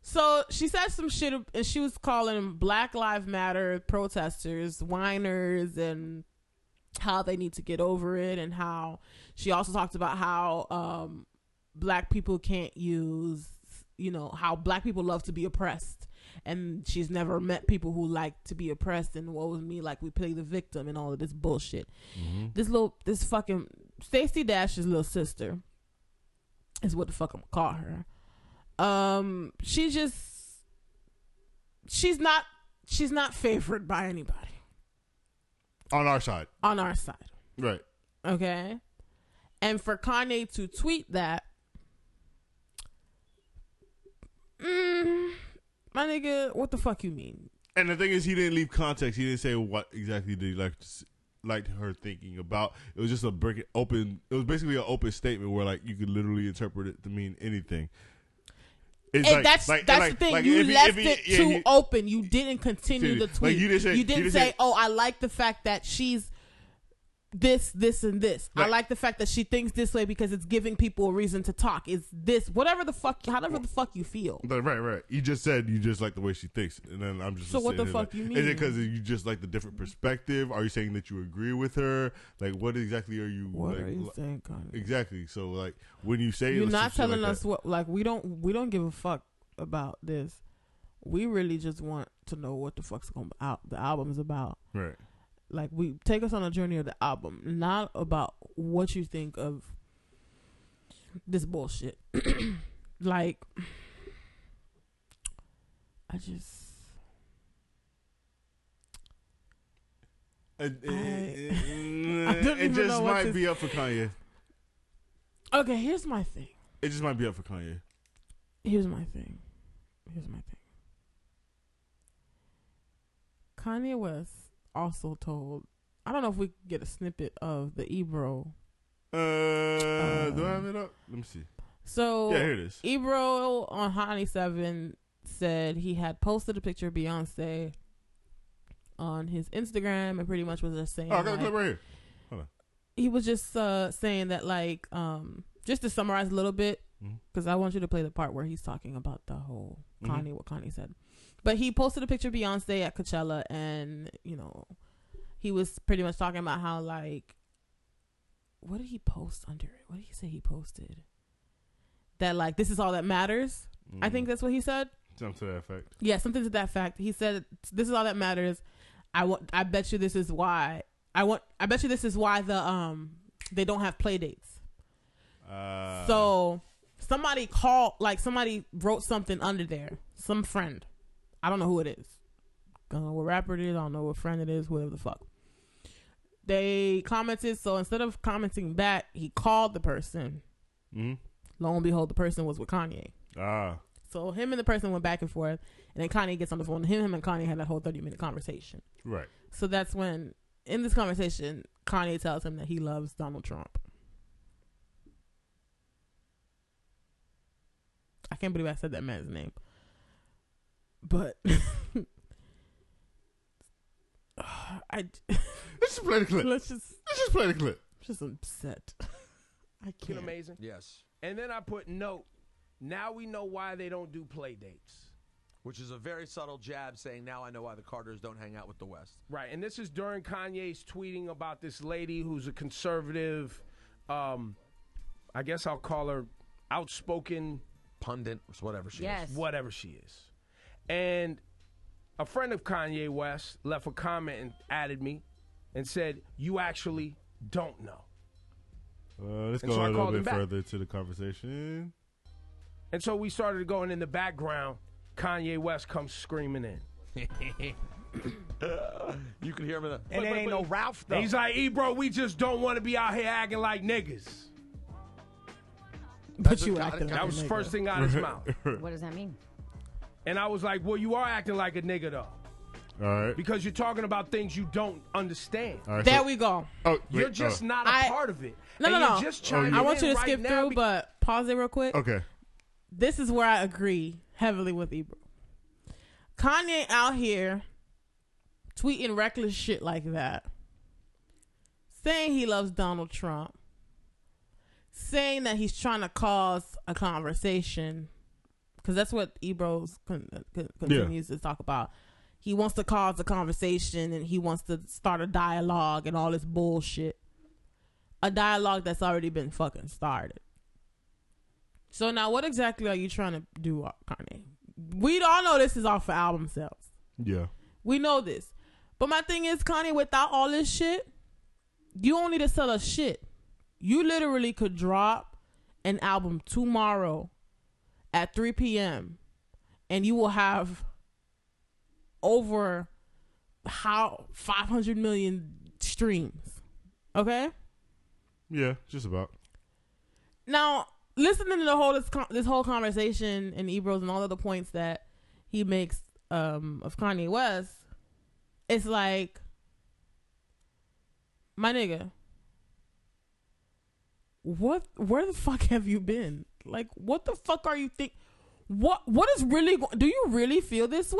So she said some shit, and she was calling them Black Lives Matter protesters, whiners, and how they need to get over it, and how she also talked about how black people can't use, you know, how black people love to be oppressed, and she's never met people who like to be oppressed, and woe is me, like we play the victim and all of this bullshit. Mm-hmm. This fucking Stacey Dash's little sister is what the fuck I'm gonna call her. She's not favored by anybody. On our side. Right. Okay. And for Kanye to tweet that, my nigga, what the fuck you mean? And the thing is, he didn't leave context. He didn't say what exactly did he like her thinking about. It was just a it was basically an open statement where, like, you could literally interpret it to mean anything. It's and like, that's the thing. Like, you left it too open. You didn't continue the tweet. Like, you didn't say, oh, I like the fact that she's this, this, and this. Like, I like the fact that she thinks this way because it's giving people a reason to talk. It's this, whatever the fuck, however the fuck you feel. Right. You just said you just like the way she thinks. And then I'm just. So what the fuck you mean? Is it because you just like the different perspective? Are you saying that you agree with her? Like, what exactly are you? What are you saying, Kanye? Exactly. So, like, when you say you're not telling us what, like, we don't give a fuck about this. We really just want to know what the fuck's going out. The album's about. Right. Like, we take us on a journey of the album, not about what you think of this bullshit. Like, I just might be up for Kanye. Okay, here's my thing. It just might be up for Kanye. Here's my thing. Kanye West also told, I don't know if we could get a snippet of the Ebro. Do I have it up? Let me see. So, yeah, here it is. Ebro on Hot 97 said he had posted a picture of Beyonce on his Instagram and pretty much was just saying, oh, I got a clip right here. Hold on. He was just saying that, like, just to summarize a little bit, because I want you to play the part where he's talking about the whole Kanye, what Kanye said. But he posted a picture of Beyonce at Coachella, and, you know, he was pretty much talking about how, like, what did he post under it? What did he say he posted? That, like, this is all that matters? I think that's what he said. Something to that fact. Yeah, something to that fact. He said, this is all that matters. I bet you this is why. I bet you this is why they don't have play dates. So, somebody called, like, somebody wrote something under there. Some friend. I don't know who it is. I don't know what rapper it is. I don't know what friend it is. Whatever the fuck. They commented. So instead of commenting back, he called the person. Mm-hmm. Lo and behold, the person was with Kanye. Ah. So him and the person went back and forth. And then Kanye gets on the phone. Him and Kanye had that whole 30-minute conversation. Right. So that's when in this conversation, Kanye tells him that he loves Donald Trump. I can't believe I said that man's name. But let's just play the clip. Let's just play the clip. I'm just upset. I can't. Amazing. Yes. And then I put note. Now we know why they don't do play dates. Which is a very subtle jab saying, now I know why the Carters don't hang out with the West. Right, and this is during Kanye's tweeting about this lady who's a conservative, I guess I'll call her outspoken pundit, whatever she is. Whatever she is. And a friend of Kanye West left a comment and added me and said, you actually don't know. Let's go a little bit further to the conversation. And so we started going in the background. Kanye West comes screaming in. You can hear me. And it ain't no Ralph, though. He's like, Ebro, we just don't want to be out here acting like niggas. But you acting like a nigga. That was the first thing out of his mouth. What does that mean? And I was like, well, you are acting like a nigga, though. All right. Because you're talking about things you don't understand. Right, there we go. Oh, you're just not a part of it. No. Just I want you to skip through, but pause it real quick. Okay. This is where I agree heavily with Ebro. Kanye out here tweeting reckless shit like that, saying he loves Donald Trump, saying that he's trying to cause a conversation, because that's what Ebro continues to talk about. He wants to cause a conversation and he wants to start a dialogue and all this bullshit. A dialogue that's already been fucking started. So now what exactly are you trying to do, Kanye? We all know this is off for album sales. Yeah. We know this. But my thing is, Kanye, without all this shit, you don't need to sell us shit. You literally could drop an album tomorrow at 3 p.m. and you will have over 500 million streams. Okay? Yeah, just about. Now, listening to the whole this whole conversation and Ebro's and all of the points that he makes of Kanye West, it's like, my nigga, what? Where the fuck have you been? Like, what the fuck are you think? What is really? Do you really feel this way,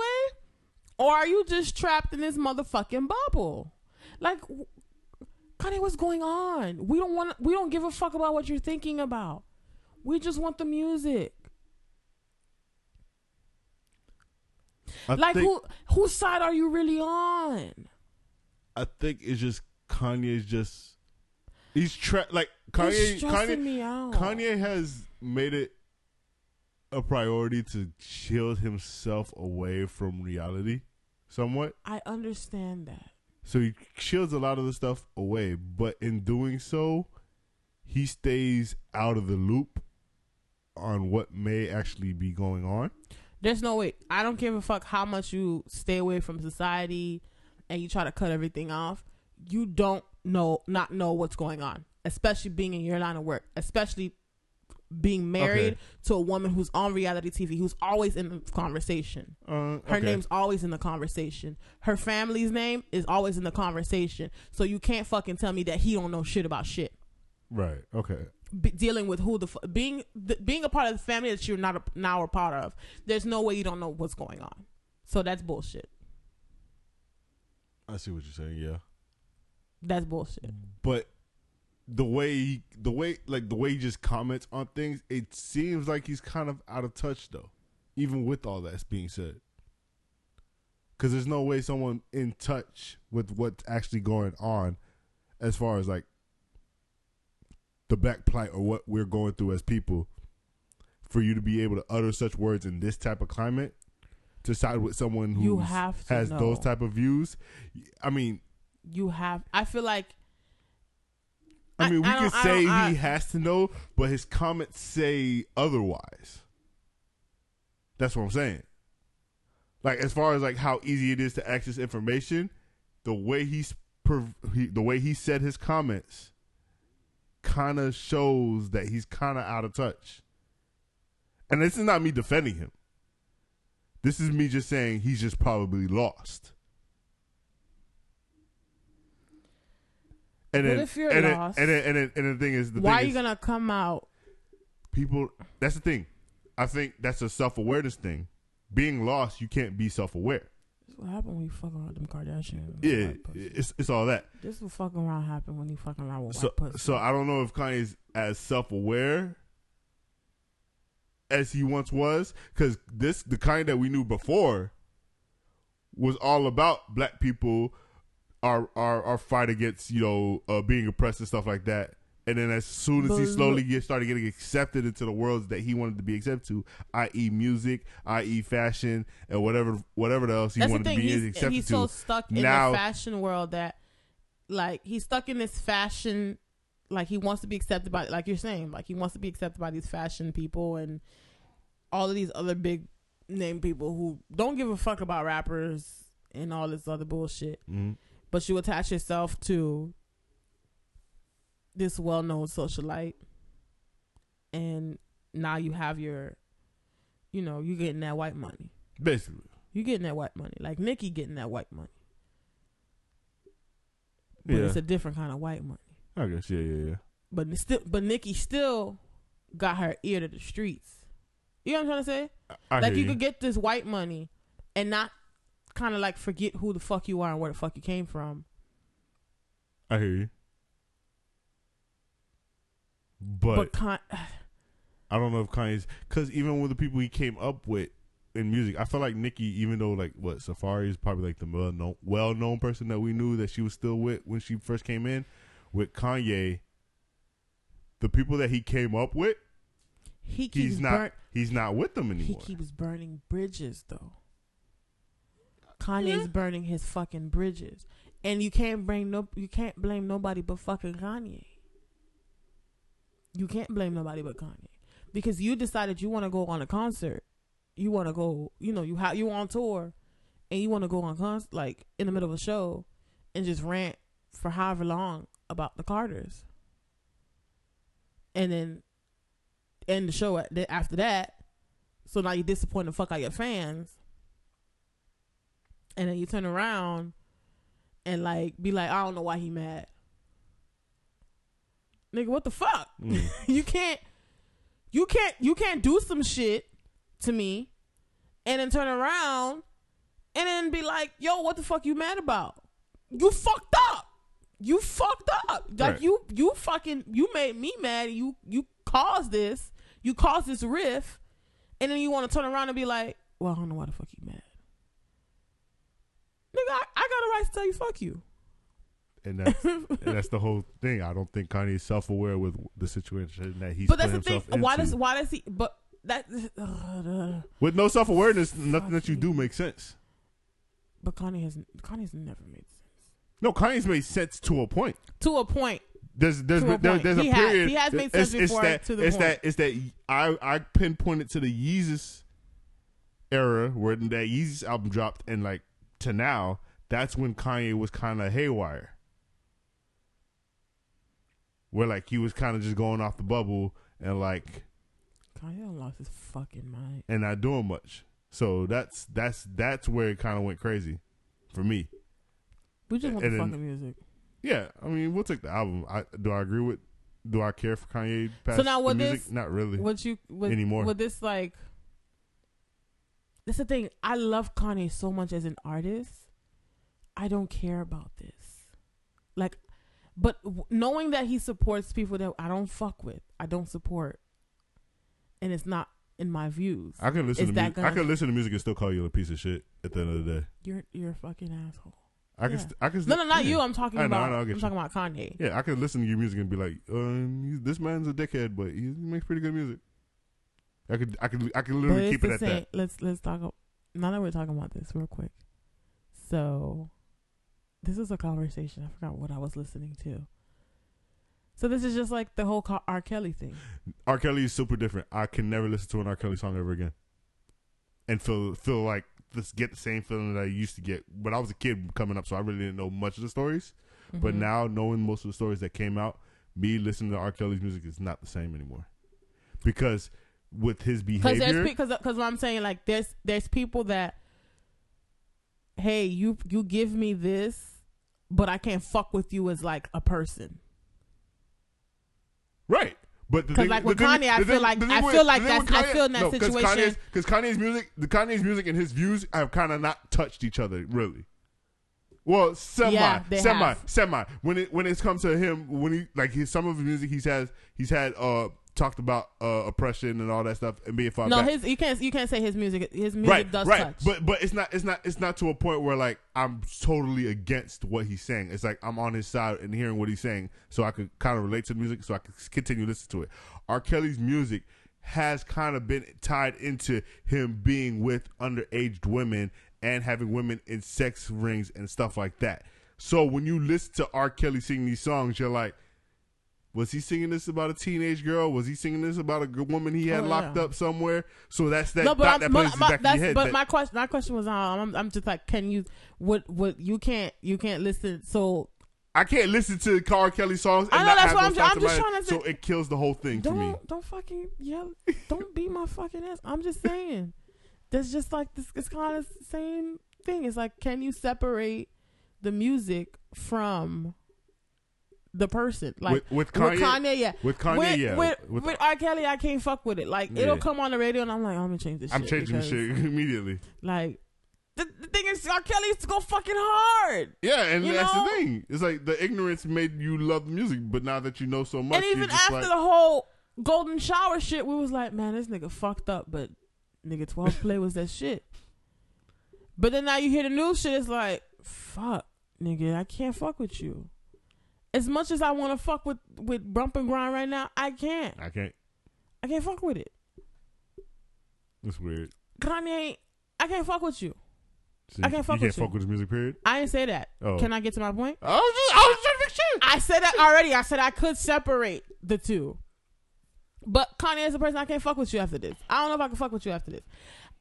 or are you just trapped in this motherfucking bubble? Like, Kanye, what's going on? We don't give a fuck about what you're thinking about. We just want the music. Whose side are you really on? I think it's just Kanye's just... He's stressing me out. Kanye has made it a priority to shield himself away from reality somewhat. I understand that. So he shields a lot of the stuff away, but in doing so, he stays out of the loop on what may actually be going on. There's no way. I don't give a fuck how much you stay away from society and you try to cut everything off. You don't know what's going on, especially being in your line of work, especially being married to a woman who's on reality TV, who's always in the conversation. Her name's always in the conversation. Her family's name is always in the conversation. So you can't fucking tell me that he don't know shit about shit. Right. Okay. Dealing with who being a part of the family that you're now a part of, there's no way you don't know what's going on. So that's bullshit. I see what you're saying. Yeah, that's bullshit. But the way he just comments on things, it seems like he's kind of out of touch though, even with all that's being said. Because there's no way someone in touch with what's actually going on, as far as like the black plight or what we're going through as people, for you to be able to utter such words in this type of climate, to side with someone who has those type of views. I mean, I feel like. I mean, we can say he has to know, but his comments say otherwise. That's what I'm saying. Like, as far as like how easy it is to access information, the way he said his comments kind of shows that he's kind of out of touch. And this is not me defending him. This is me just saying he's just probably lost. And then, what if you're lost? And the thing is, why are you gonna come out? People, that's the thing. I think that's a self-awareness thing. Being lost, you can't be self-aware. What happened when you fucking around with them Kardashians? Yeah, it's all that. This will fucking around happen when you fucking around with white pussy. So I don't know if Kanye's as self-aware as he once was, because this the Kanye that we knew before was all about black people, our fight against, you know, being oppressed and stuff like that. And then as soon as he slowly started getting accepted into the worlds that he wanted to be accepted to, i.e. music, i.e. fashion, and whatever else he wanted to be accepted to. He's so stuck in the fashion world that, like, he's stuck in this fashion, like, he wants to be accepted by, like you're saying, like, he wants to be accepted by these fashion people and all of these other big name people who don't give a fuck about rappers and all this other bullshit. Mm-hmm. But you attach yourself to this well-known socialite, and now you have your, you know, you getting that white money. Basically, you getting that white money, like Nicki getting that white money, but yeah, it's a different kind of white money. I guess, yeah. But Nicki still got her ear to the streets. You know what I'm trying to say? Like you could get this white money and not kind of like forget who the fuck you are and where the fuck you came from. I hear you. But I don't know if Kanye's, because even with the people he came up with in music, I feel like Nicki, even though, like, what, Safari is probably like the well-known person that we knew that she was still with when she first came in. With Kanye, the people that he came up with, he's not with them anymore. He keeps burning bridges, though. Kanye's burning his fucking bridges, and you can't blame nobody but fucking Kanye. You can't blame nobody but Kanye, because you decided you want to go on a concert. You want to go, you know, you on tour and you want to go on like in the middle of a show and just rant for however long about the Carters. And then end the show after that. So now you disappoint the fuck out your fans. And then you turn around and like be like, I don't know why he mad. Nigga, what the fuck? Mm. you can't do some shit to me and then turn around and then be like, yo, what the fuck you mad about? You fucked up. Like right. you made me mad. You caused this. You caused this riff. And then you want to turn around and be like, well, I don't know why the fuck you mad. Nigga, I got a right to tell you fuck you. And that's the whole thing. I don't think Kanye's self-aware with the situation that he's. But that's the thing. Why does he? But that with no self-awareness, nothing that you do makes sense. But Kanye's never made sense. No, Kanye's made sense to a point. To a point. There's a period. He has made sense before. I pinpointed to the Yeezus era where that Yeezus album dropped, and like to now, that's when Kanye was kind of haywire. Where, like, he was kind of just going off the bubble and, like... Kanye lost his fucking mind. And not doing much. So, that's where it kind of went crazy for me. We just want the fucking music. Yeah. I mean, we'll take the album. Do I care for Kanye past so now, the music? This, not really. Anymore. With this, like... That's the thing. I love Kanye so much as an artist. I don't care about this. Like... But knowing that he supports people that I don't fuck with, I don't support, and it's not in my views. I can listen to music and still call you a piece of shit at the end of the day. You're a fucking asshole. I can. I'm talking about. I'm talking about Kanye. Yeah, I can listen to your music and be like, this man's a dickhead, but he makes pretty good music. I can literally keep it at that. Let's talk. Now that we're talking about this, real quick. So. This is a conversation. I forgot what I was listening to. So this is just like the whole R. Kelly thing. R. Kelly is super different. I can never listen to an R. Kelly song ever again, and feel like this get the same feeling that I used to get when I was a kid coming up. So I really didn't know much of the stories, mm-hmm. But now knowing most of the stories that came out, me listening to R. Kelly's music is not the same anymore, because with his behavior. Because what I'm saying, like there's people that. Hey, you give me this, but I can't fuck with you as like a person. Right. But because like with Kanye, I feel like that's in that situation. Because Kanye's music and his views have kind of not touched each other really. Well, semi. When it comes to him, when he like his, some of his music, he's had talked about oppression and all that stuff and being far back. No, you can't say his music. His music does touch. But it's not to a point where like I'm totally against what he's saying. It's like I'm on his side and hearing what he's saying, so I could kind of relate to the music, so I could continue to listen to it. R. Kelly's music has kind of been tied into him being with underage women and having women in sex rings and stuff like that. So when you listen to R. Kelly sing these songs, you're like, was he singing this about a teenage girl? Was he singing this about a woman he had locked up somewhere? So that's that. No, but my question was, I'm just like, you can't listen. So I can't listen to R. Kelly songs. And I know not that's what I'm just trying to say. So it kills the whole thing for me. Don't fucking yell. Don't beat my fucking ass. I'm just saying. That's just like this. It's kind of the same thing. It's like, can you separate the music from the person? Like with Kanye, with R. Kelly, I can't fuck with it. Like it'll come on the radio, and I'm like, oh, I'm gonna change this. I'm changing this immediately. Like the thing is, R. Kelly used to go fucking hard. Yeah, and that's the thing. It's like the ignorance made you love the music, but now that you know so much, and even after the whole golden shower shit, we was like, man, this nigga fucked up, but nigga 12 play was that shit. But then now you hear the new shit. It's like, fuck, nigga, I can't fuck with you. As much as I want to fuck with Bump and Grind right now, I can't fuck with it. That's weird. Kanye, I can't fuck with you. So you can't fuck with his music, period? I didn't say that. Oh. Can I get to my point? I was trying to make sure. I said that already. I said I could separate the two. But Kanye is a person I can't fuck with you after this. I don't know if I can fuck with you after this.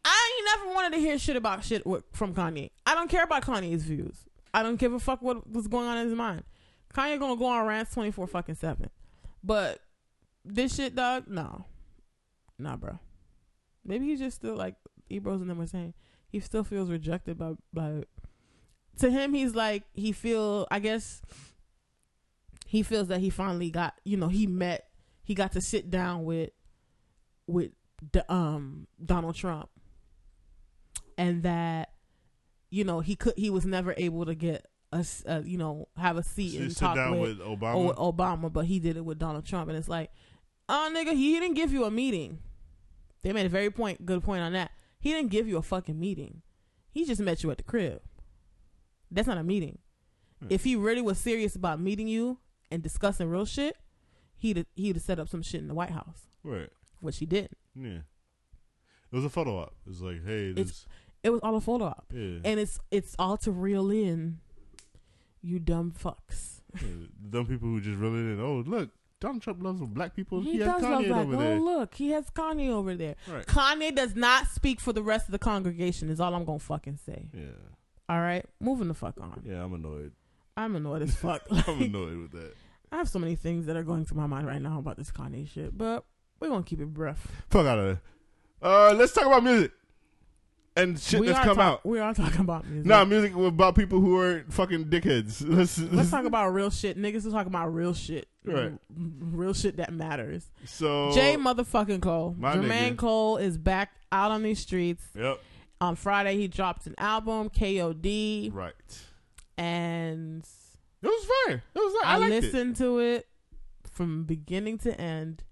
I ain't never wanted to hear shit about shit from Kanye. I don't care about Kanye's views. I don't give a fuck what's going on in his mind. Kanye gonna go on rants 24/7, but this shit, dog, nah, bro. Maybe he's just still like Ebro's and them were saying, he still feels rejected by. To him, he's like I guess he feels that he finally got, he got to sit down with the Donald Trump, and that he was never able to get. Have a seat and talk with Obama. Or with Obama, but he did it with Donald Trump, and it's like, oh nigga, he didn't give you a meeting. They made a very good point on that. He didn't give you a fucking meeting. He just met you at the crib. That's not a meeting. If he really was serious about meeting you and discussing real shit, he'd have set up some shit in the White House. Right. Which he didn't. Yeah. It was a photo op. It was like, hey, it was all a photo op. Yeah. And it's all to reel in you dumb fucks. Yeah, dumb people who just really didn't. Oh, look, Donald Trump loves black people. He has Kanye over there. Oh, look, he has Kanye over there. Right. Kanye does not speak for the rest of the congregation is all I'm going to fucking say. Yeah. All right? Moving the fuck on. Yeah, I'm annoyed. I'm annoyed as fuck. Like, I'm annoyed with that. I have so many things that are going through my mind right now about this Kanye shit, but we're going to keep it brief. Fuck out of there. Let's talk about music. And shit that's come out. We are talking about music. Nah, music about people who are fucking dickheads. Let's talk about real shit. Niggas are talking about real shit. Right. Real shit that matters. So J. motherfucking Cole. Jermaine Cole is back out on these streets. Yep. On Friday, he dropped an album, KOD. Right. And it was fire. It was like, I listened to it from beginning to end.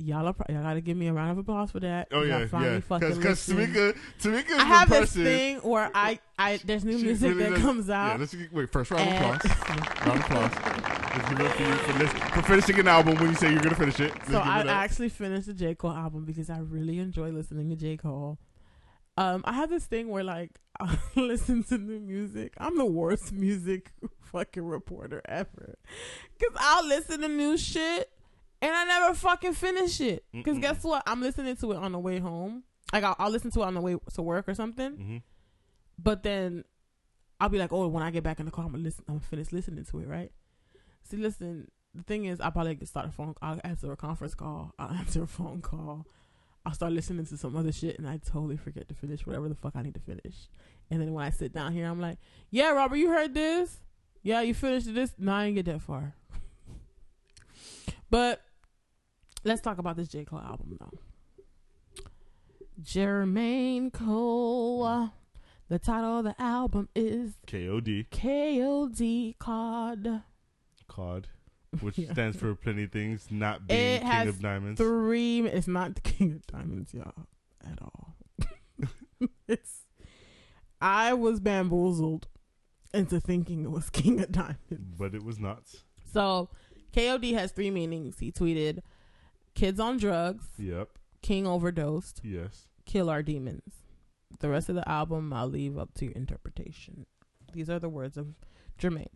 Y'all gotta give me a round of applause for that. Oh yeah, yeah. Because Tamika is I have this thing where I there's new music really that comes out. Yeah, first round of applause. Round of applause for finishing an album when you say you're gonna finish it. So I actually finished the J. Cole album because I really enjoy listening to J. Cole. I have this thing where like I listen to new music. I'm the worst music fucking reporter ever because I'll listen to new shit. And I never fucking finish it. Because guess what? I'm listening to it on the way home. Like, I'll listen to it on the way to work or something. Mm-hmm. But then I'll be like, oh, when I get back in the car, I'm going to finish listening to it, right? See, listen, the thing is, I'll probably start a phone call. I'll answer a conference call. I'll answer a phone call. I'll start listening to some other shit, and I totally forget to finish whatever the fuck I need to finish. And then when I sit down here, I'm like, yeah, Robert, you heard this? Yeah, you finished this? No, I didn't get that far. But let's talk about this J. Cole album, though. Jermaine Cole. The title of the album is KOD. KOD. Which yeah. stands for plenty of things, not being it King has of Diamonds. It's not the King of Diamonds, y'all, at all. I was bamboozled into thinking it was King of Diamonds, but it was not. So, KOD has three meanings. He tweeted, "Kids on drugs." Yep. King overdosed. Yes. Kill our demons. The rest of the album I'll leave up to your interpretation. These are the words of Jermaine.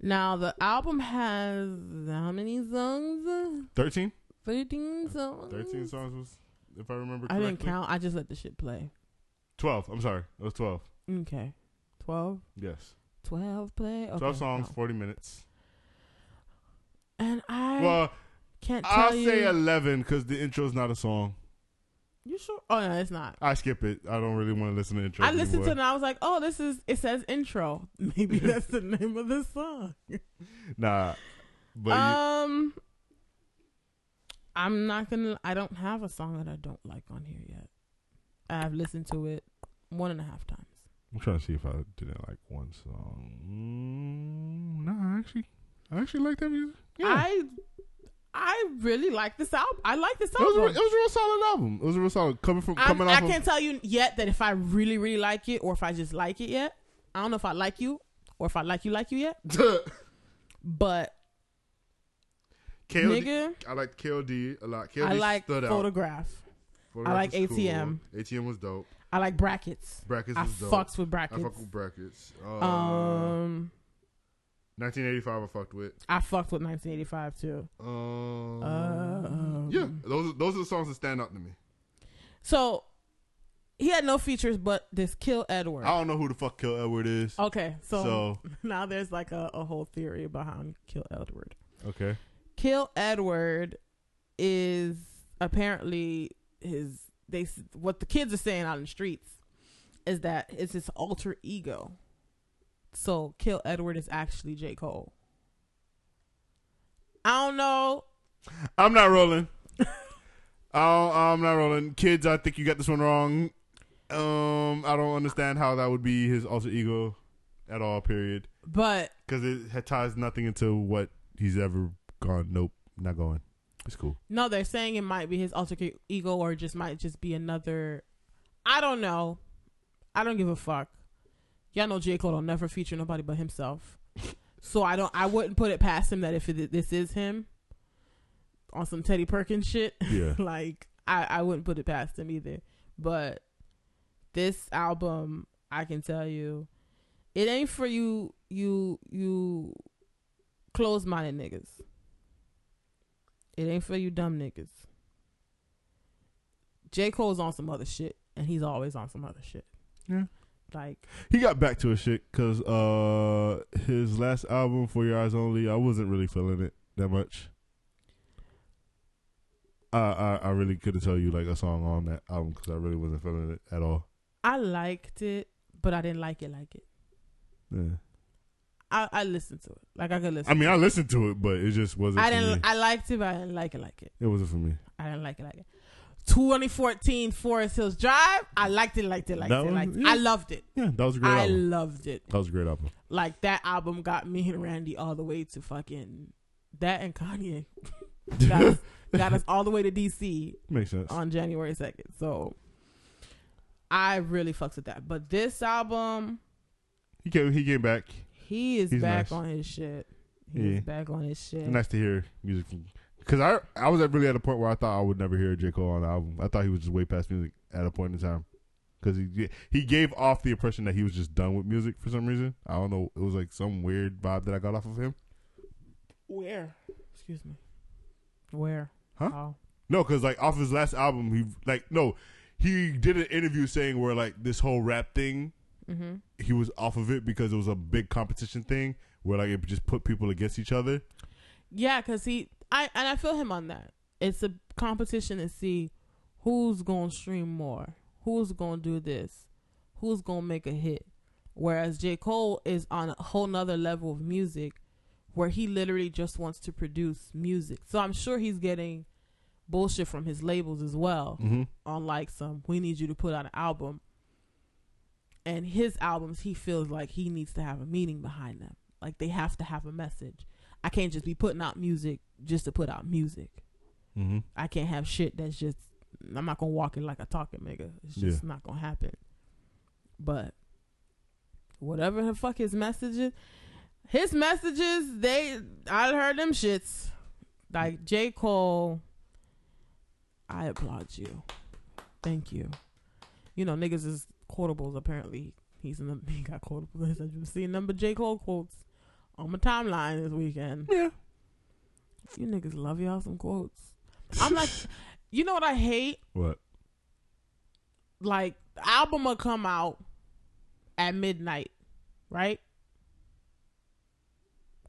Now, the album has how many songs? 13. 13 songs. 13 songs, was, if I remember correctly. I didn't count. I just let the shit play. 12. I'm sorry. It was 12. Okay. 12? Yes. 12 play. Okay, 12 songs, no. 40 minutes. And I'll say 11 because the intro is not a song. You sure? Oh, no, it's not. I skip it. I don't really want to listen to intro. I listened to it and I was like, oh, it says intro. Maybe that's the name of the song. Nah. But I don't have a song that I don't like on here yet. I've listened to it 1.5 times. I'm trying to see if I didn't like one song. No, I actually like that music. Yeah. I really like this album. I like this album. It was a real solid album. It was a real solid coming off. I can't tell you yet that if I really, really like it or if I just like it yet. I don't know if I like you or if I like you yet. But KOD, nigga, I like KOD a lot. KOD I like stood Photograph. Out. I like ATM. Cool. ATM was dope. I like Brackets. Brackets was dope. I fuck with Brackets. 1985 I fucked with. I fucked with 1985 too. Yeah, those are the songs that stand out to me. So he had no features but this Kill Edward. I don't know who the fuck Kill Edward is. Okay, so now there's like a whole theory behind Kill Edward. Okay. Kill Edward is apparently what the kids are saying out in the streets is that it's his alter ego. So Kill Edward is actually J. Cole. I don't know. I'm not rolling. I'm not rolling. Kids, I think you got this one wrong. I don't understand how that would be his alter ego at all, period. But because it ties nothing into what he's ever gone. Nope, not going. It's cool. No, they're saying it might be his alter ego or might just be another. I don't know. I don't give a fuck. Y'all know J. Cole don't never feature nobody but himself. So I wouldn't put it past him that if this is him on some Teddy Perkins shit, yeah. Like I wouldn't put it past him either. But this album, I can tell you, it ain't for you close-minded niggas. It ain't for you dumb niggas. J. Cole's on some other shit and he's always on some other shit. Yeah. Like he got back to his shit because his last album, For Your Eyes Only, I wasn't really feeling it that much. I really couldn't tell you like a song on that album because I really wasn't feeling it at all. I liked it, but I didn't like it. Yeah. I listened to it. Like I could listen. I mean, I listened to it, but it just wasn't. I liked it, but I didn't like it. It wasn't for me. I didn't like it. 2014 Forest Hills Drive. I liked it. Yeah. I loved it. Yeah, that was a great album. I loved it. That was a great album. Like that album got me and Randy all the way to fucking that and Kanye. got us all the way to DC. Makes sense. On January 2nd. So I really fucks with that. But this album, he came back. He's back on his shit. He's back on his shit. Nice to hear music from. Because I was really at a point where I thought I would never hear J. Cole on the album. I thought he was just way past music at a point in time. Because he gave off the impression that he was just done with music for some reason. I don't know. It was like some weird vibe that I got off of him. Where? Excuse me. Where? Huh? How? No, because like off his last album, he did an interview saying where like this whole rap thing, mm-hmm. he was off of it because it was a big competition thing where like it just put people against each other. Yeah, because I feel him on that. It's a competition to see who's gonna stream more, who's gonna do this, who's gonna make a hit. Whereas J. Cole is on a whole nother level of music where he literally just wants to produce music. So I'm sure he's getting bullshit from his labels as well. Mm-hmm. On like some, we need you to put out an album. And his albums, he feels like he needs to have a meaning behind them. Like they have to have a message. I can't just be putting out music just to put out music. Mm-hmm. I can't have shit that's just, I'm not going to walk in like a talking nigga. It's just not going to happen. But whatever the fuck his messages, I heard them shits. Like J. Cole, I applaud you. Thank you. You know, niggas is quotables apparently. He got quotables. I've seen a number of J. Cole quotes on my timeline this weekend. Yeah. You niggas love y'all some quotes. I'm like, you know what I hate? What? Like, the album will come out at midnight, right?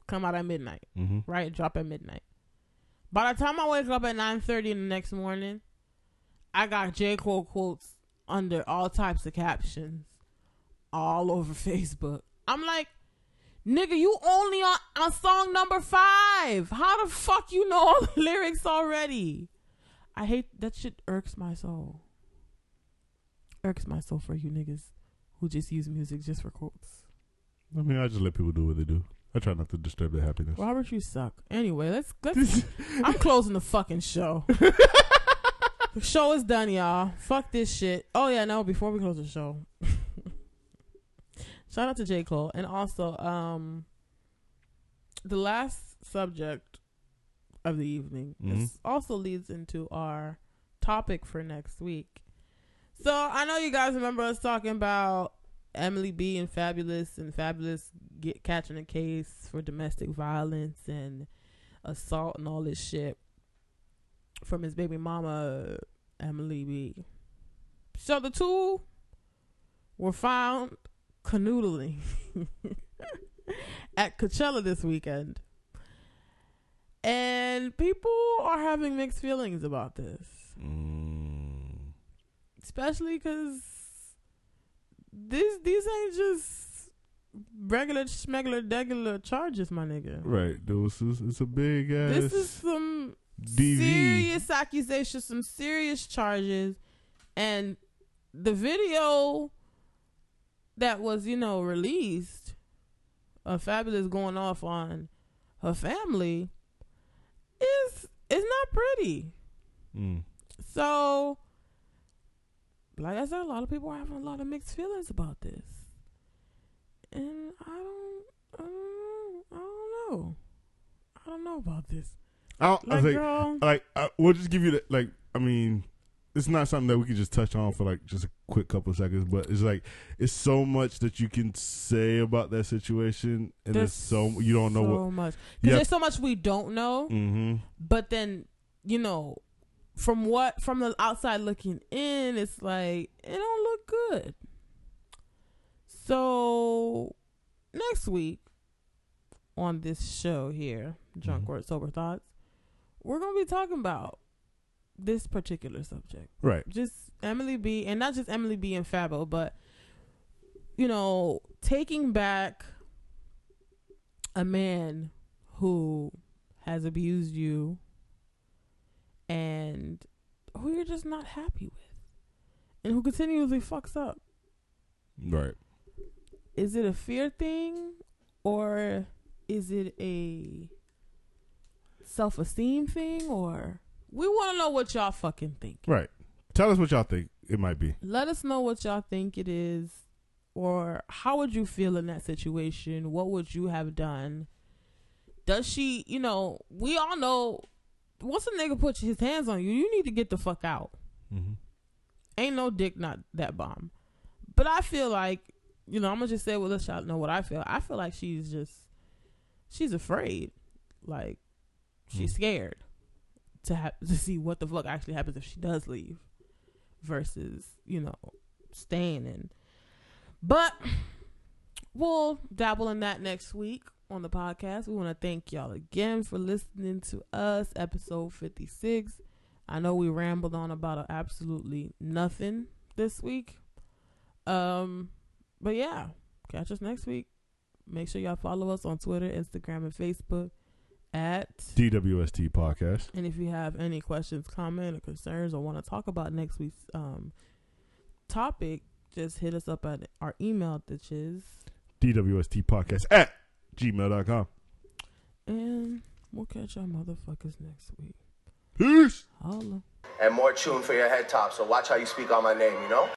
Come out at midnight, mm-hmm. right? Drop at midnight. By the time I wake up at 9:30 the next morning, I got J. Cole quotes under all types of captions all over Facebook. I'm like, nigga, you only on song number 5. How the fuck you know all the lyrics already? I hate that shit. Irks my soul. Irks my soul for you niggas who just use music just for quotes. I mean, I just let people do what they do. I try not to disturb their happiness. Robert, you suck. Anyway, let's I'm closing the fucking show. The show is done, y'all. Fuck this shit. Oh yeah, no, before we close the show. Shout out to J. Cole. And also, the last subject of the evening This also leads into our topic for next week. So I know you guys remember us talking about Emily B and Fabulous catching a case for domestic violence and assault and all this shit from his baby mama, Emily B. So the two were found canoodling at Coachella this weekend, and people are having mixed feelings about this, especially because these ain't just regular schmegular degular charges, my nigga. Right, it's a big ass. This is some DV. Serious accusations, some serious charges, and the video that was, you know, released a Fabulous going off on her family is not pretty. So like I said, a lot of people are having a lot of mixed feelings about this, and I don't know about this. We'll just give you the, like, I mean, it's not something that we could just touch on for like just a quick couple of seconds, but it's like, it's so much that you can say about that situation, and there's so you don't know so what much. Because there's so much we don't know. Mm-hmm. But then, you know, from the outside looking in, it's like it don't look good. So next week on this show here, Drunk Word Sober Thoughts, we're gonna be talking about this particular subject, right? Just Emily B, and not just Emily B and Fabo, but, you know, taking back a man who has abused you and who you're just not happy with, and who continuously fucks up. Right? Is it a fear thing, or is it a self-esteem thing, or? We want to know what y'all fucking think. Right. Tell us what y'all think it might be. Let us know what y'all think it is, or how would you feel in that situation? What would you have done? Does she, you know, we all know once a nigga puts his hands on you, you need to get the fuck out. Mm-hmm. Ain't no dick, not that bomb. But I feel like, you know, I'm going to just say, well, let y'all know what I feel. I feel like she's afraid. Like, she's scared to see what the fuck actually happens if she does leave versus, you know, staying in. But we'll dabble in that next week on the podcast. We want to thank y'all again for listening to us, episode 56. I know we rambled on about absolutely nothing this week. But yeah, catch us next week. Make sure y'all follow us on Twitter, Instagram, and Facebook at DWST Podcast. And if you have any questions, comment, or concerns, or want to talk about next week's topic, just hit us up at our email, which is DWSTpodcast@gmail.com. And we'll catch y'all motherfuckers next week. Peace. Holla. And more chewing for your head top, so watch how you speak on my name, you know?